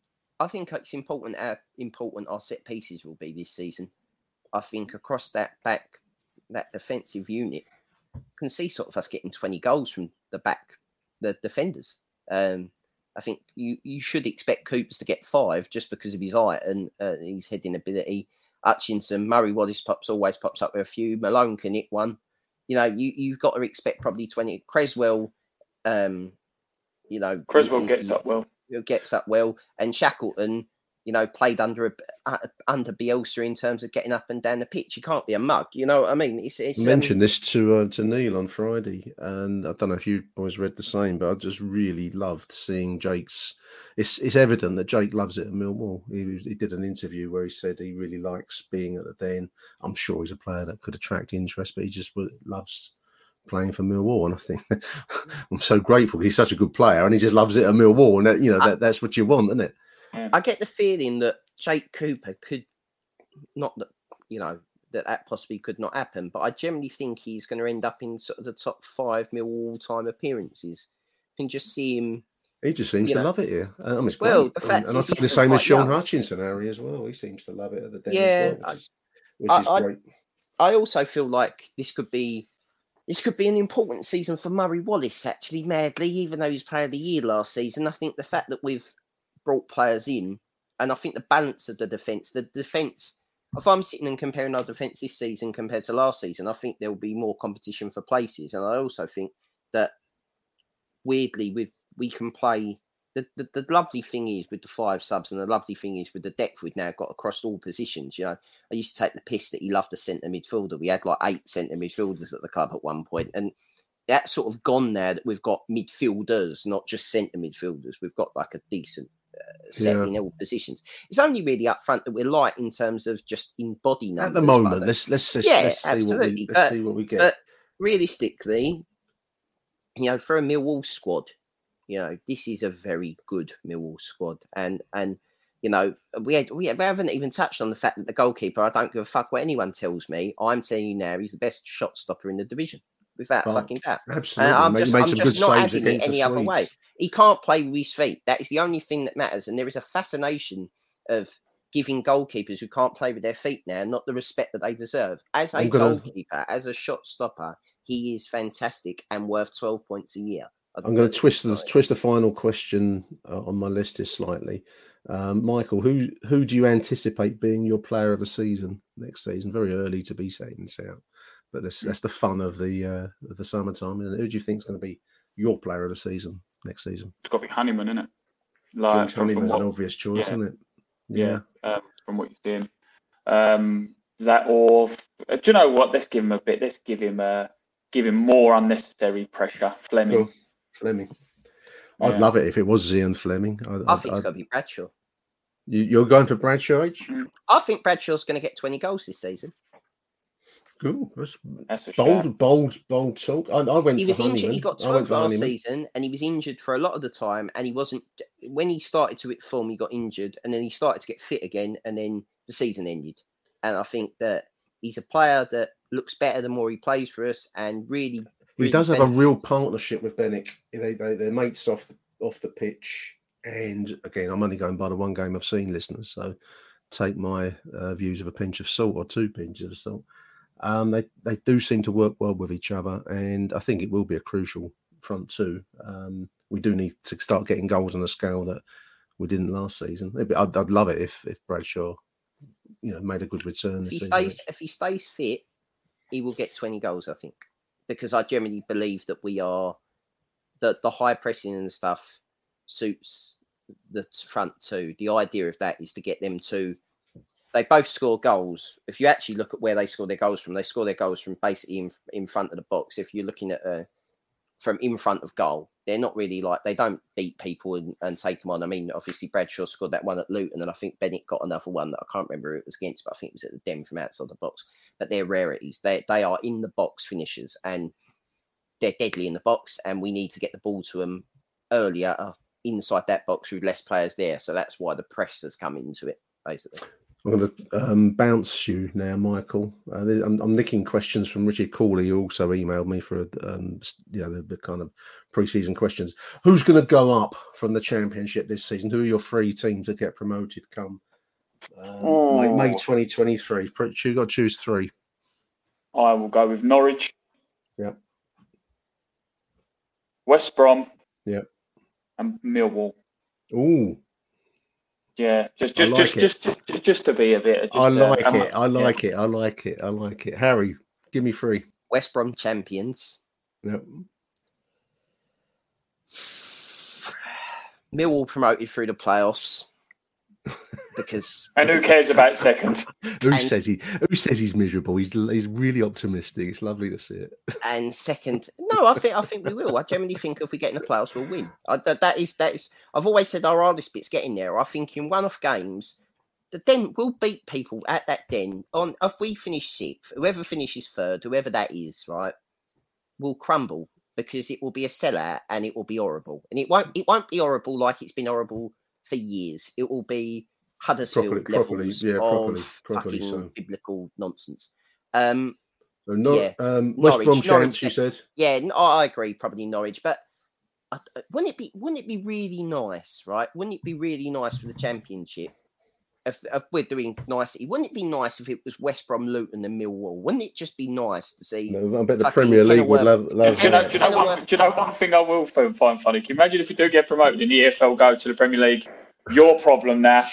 I think it's important how important our set pieces will be this season. I think across that back, that defensive unit, can see sort of us getting twenty goals from the back, the defenders. Um I think you, you should expect Coopers to get five just because of his height and uh, his heading ability. Hutchinson, Murray Wallace pops, always pops up with a few. Malone can hit one. You know, you, you've got to expect probably twenty. Cresswell, um, you know. Cresswell gets he, up well. Gets up well. And Shackleton, you know, played under a, uh, under Bielsa in terms of getting up and down the pitch. You can't be a mug, you know what I mean? It's, it's, I mentioned um, this to uh, to Neil on Friday, and I don't know if you boys read the same, but I just really loved seeing Jake's... It's it's evident that Jake loves it at Millwall. He, he did an interview where he said he really likes being at the Den. I'm sure he's a player that could attract interest, but he just loves playing for Millwall, and I think I'm so grateful because he's such a good player, and he just loves it at Millwall, and that, you know, that, that's what you want, isn't it? I get the feeling that Jake Cooper could not, that you know, that that possibly could not happen, but I generally think he's going to end up in sort of the top five Millwall all-time appearances. You can just see him. He just seems to know. Love it here. Um, it's well, the fact and, and I think the same as Sean young. Hutchinson, Harry, as well. He seems to love it at the Den yeah, as well, which is, which I, is I, great. I also feel like this could be This could be an important season for Murray Wallace, actually, madly, even though he's player of the year last season. I think the fact that we've brought players in, and I think the balance of the defence, the defence, if I'm sitting and comparing our defence this season compared to last season, I think there'll be more competition for places. And I also think that, weirdly, we we can play, the, the, the lovely thing is with the five subs, and the lovely thing is with the depth we've now got across all positions, you know. I used to take the piss that he loved a centre midfielder. We had like eight centre midfielders at the club at one point, and that's sort of gone now that we've got midfielders, not just centre midfielders. We've got like a decent uh, set yeah. in all positions. It's only really up front that we're light in terms of just in body numbers. At the moment, let's let's, let's, yeah, let's, see, what we, let's uh, see what we get. But realistically, you know, for a Millwall squad, you know, this is a very good Millwall squad. And, and you know, we had, we haven't even touched on the fact that the goalkeeper, I don't give a fuck what anyone tells me, I'm telling you now, he's the best shot stopper in the division. Without right. fucking doubt. Absolutely. And I'm just, I'm just not having it any other way. He can't play with his feet. That is the only thing that matters. And there is a fascination of giving goalkeepers who can't play with their feet now not the respect that they deserve. As a I'm goalkeeper, gonna... as a shot stopper, he is fantastic and worth twelve points a year. I'm going to twist the, twist the final question uh, on my list here slightly. Um, Michael, who who do you anticipate being your player of the season next season? Very early to be saying this out. But that's, that's the fun of the uh, of the summertime. And who do you think is going to be your player of the season next season? It's got to be Honeyman, isn't it? Like, George Honeyman's an obvious choice, yeah. isn't it? Yeah. yeah. Um, from what you're seeing, um, that or do you know what? Let's give him a bit. Let's give him a give him more unnecessary pressure. Flemming, oh, Flemming. I'd yeah. love it if it was Zian Flemming. I, I, I think I'd, it's got to be Bradshaw. You, you're going for Bradshaw? H? I think Bradshaw's going to get twenty goals this season. Cool. That's, That's a bold, bold, bold talk. I, I went. He was injured. Honeyman. He got twelve last season, and he was injured for a lot of the time. And he wasn't when he started to hit form. He got injured, and then he started to get fit again, and then the season ended. And I think that he's a player that looks better the more he plays for us, and really, really he does benefits. Have a real partnership with Benik. They, they, they're mates off the, off the pitch. And again, I'm only going by the one game I've seen, listeners. So take my uh, views of a pinch of salt or two pinches of salt. Um, they, they do seem to work well with each other, and I think it will be a crucial front two. Um, we do need to start getting goals on a scale that we didn't last season. I'd, I'd love it if, if Bradshaw, you know, made a good return. If he stays, if he stays fit, he will get twenty goals, I think, because I generally believe that we are that the high pressing and stuff suits the front two. The idea of that is to get them to. They both score goals. If you actually look at where they score their goals from, they score their goals from basically in, in front of the box. If you're looking at uh, from in front of goal, they're not really like, they don't beat people and, and take them on. I mean, obviously Bradshaw scored that one at Luton, and I think Benik got another one that I can't remember who it was against, but I think it was at the Den from outside the box. But they're rarities. They, they are in the box finishers, and they're deadly in the box, and we need to get the ball to them earlier inside that box with less players there. So that's why the press has come into it, basically. I'm going to um, bounce you now, Michael. Uh, I'm, I'm nicking questions from Richard Cawley, who also emailed me for um, you know, the, the kind of pre-season questions. Who's going to go up from the Championship this season? Who are your three teams that get promoted come um, oh. May, May twenty twenty-three? You've got to choose three. I will go with Norwich. Yeah. West Brom. Yeah. And Millwall. Ooh. Yeah, just just, like just, just just just just to be a bit. Just, I like uh, it. I like yeah. it. I like it. I like it. Harry, give me three. West Brom champions. Yep. Millwall promoted through the playoffs because. And who cares about second? who and, says he? Who says he's miserable? He's he's really optimistic. It's lovely to see it. And second, no, I think I think we will. I generally think if we get in the playoffs, we'll win. I, that, that is that is. I've always said our hardest bit's getting there. I think in one-off games, the Den will beat people at that Den. On if we finish sixth, whoever finishes third, whoever that is, right, will crumble because it will be a sellout and it will be horrible. And it won't it won't be horrible like it's been horrible for years. It will be Huddersfield properly, levels properly, yeah, of properly, properly, fucking so. biblical nonsense. Um, so not yeah. um, West Norwich, Brom Champs, you said. Yeah, I agree. Probably Norwich, but I, wouldn't it be wouldn't it be really nice, right? Wouldn't it be really nice for the Championship if, if we're doing nicely? Wouldn't it be nice if it was West Brom, Luton, and Millwall? Wouldn't it just be nice to see? No, I bet the Premier League would love. love do, you know, do, you know one, do you know one thing I will find funny? Can you imagine if you do get promoted and the E F L go to the Premier League? Your problem now.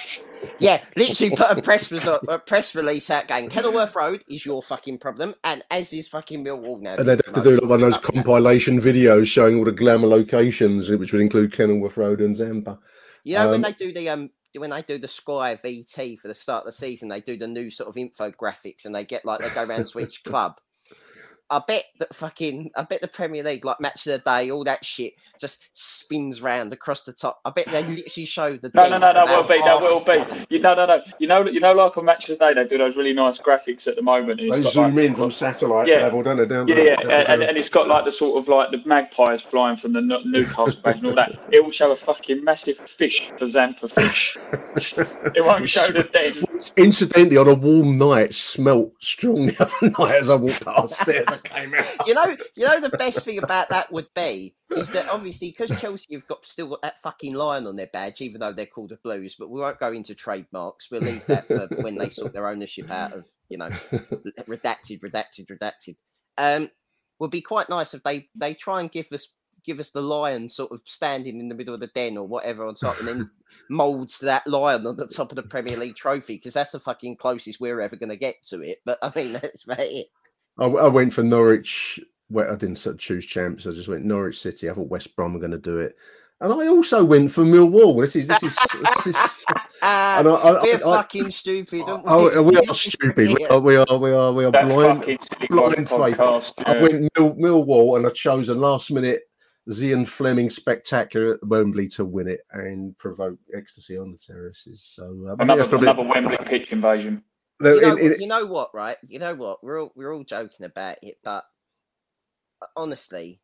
Yeah, literally put a press, result, a press release out going, Kenilworth Road is your fucking problem, and as is fucking Millwall now. And they'd have to do like one of those compilation videos showing all the glamour locations, which would include Kenilworth Road and Zampa. You know, um, when they do the um, when they do the Sky V T for the start of the season, they do the new sort of infographics, and they get like they go around to each club. I bet that fucking, I bet the Premier League, like Match of the Day, all that shit, just spins round across the top. I bet they literally show the. no, no, no, that will be, that will be. You, no, no, no. You know, you know, like on Match of the Day, they do those really nice graphics at the moment. They zoom like, in from satellite yeah, level, don't they? Down yeah, the, yeah, down and, and, and it's got like the sort of like the magpies flying from the Newcastle page and all that. It will show a fucking massive fish, for Zampa fish. It won't show the dead. Incidentally, on a warm night, smelt strong the other night as I walked past it. Came out. You know, you know the best thing about that would be is that obviously because Chelsea have got still got that fucking lion on their badge, even though they're called the Blues. But we won't go into trademarks. We'll leave that for when they sort their ownership out of, you know, redacted, redacted, redacted. Um, would be quite nice if they they try and give us give us the lion sort of standing in the middle of the den or whatever on top, and then moulds that lion on the top of the Premier League trophy, because that's the fucking closest we're ever going to get to it. But I mean, that's about it. I went for Norwich. Well, I didn't choose champs. I just went Norwich City. I thought West Brom were going to do it, and I also went for Millwall. This is this is this is. And I, I, We're I, fucking I, stupid. Aren't we? I, I, we are stupid. We are. We are. We are, we are blind. Blind faith. Yeah. I went Mill, Millwall, and I chose a last minute Zian Flemming spectacular at Wembley to win it and provoke ecstasy on the terraces. So uh, another, probably, another Wembley pitch invasion. You know, it, it, you know what, right? You know what? We're all, we're all joking about it, but honestly,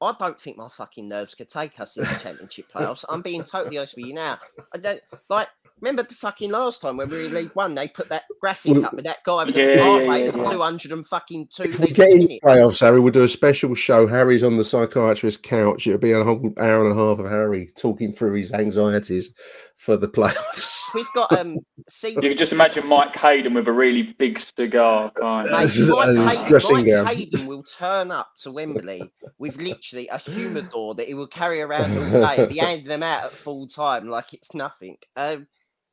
I don't think my fucking nerves could take us in the Championship playoffs. I'm being totally honest with you now. I don't like. Remember the fucking last time when we were in League One, they put that graphic well, up with that guy with yeah, a heart rate yeah, yeah, of yeah. two hundred and fucking two. If we get in the playoffs, Harry, we'll do a special show. Harry's on the psychiatrist's couch. It'll be a whole hour and a half of Harry talking through his anxieties for the playoffs. We've got um. See, you can just imagine Mike Hayden with a really big cigar, kind of. Mate, Mike, Hayden, Mike Hayden will turn up to Wembley with literally a humidor that he will carry around all day and be handing them out at full time like it's nothing. Um.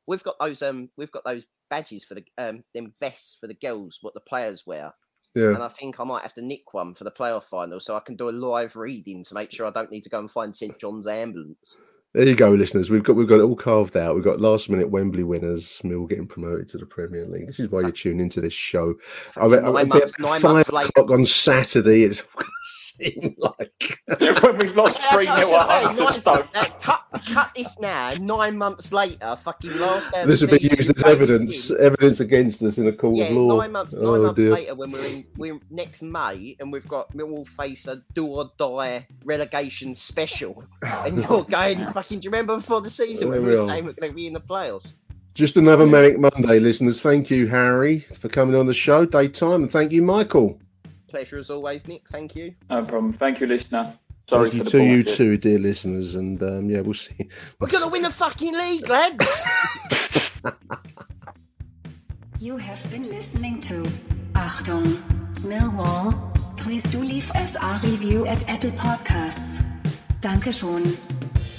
We've got those um, we've got those badges for the um, them vests for the girls, what the players wear. Yeah. And I think I might have to nick one for the playoff final, so I can do a live reading to make sure I don't need to go and find Saint John's ambulance. There you go, listeners. We've got we've got it all carved out. We've got last minute Wembley winners. Mill getting promoted to the Premier League. This is why you tune into this show. I mean, nine months, nine five o'clock on Saturday. It's going to seem like when we've lost three nil at Stoke. Cut, cut this now. Nine months later, fucking last. This will be used as evidence, evidence against us in a court yeah, of law. Nine months, nine oh, months dear. later, when we're in, we're next May, and we've got Millwall face a do or die relegation special, and you're going. Do you remember before the season when we were saying we're going to be in the playoffs? Just another manic Monday, listeners. Thank you, Harry, for coming on the show, daytime, and thank you, Michael. Pleasure as always, Nick. Thank you. No problem. Thank you, listener. Sorry thank you for the to you too, dear listeners, and um, yeah, we'll see. We're going to win the fucking league, lads. You have been listening to Achtung, Millwall. Please do leave us a review at Apple Podcasts. Danke schon.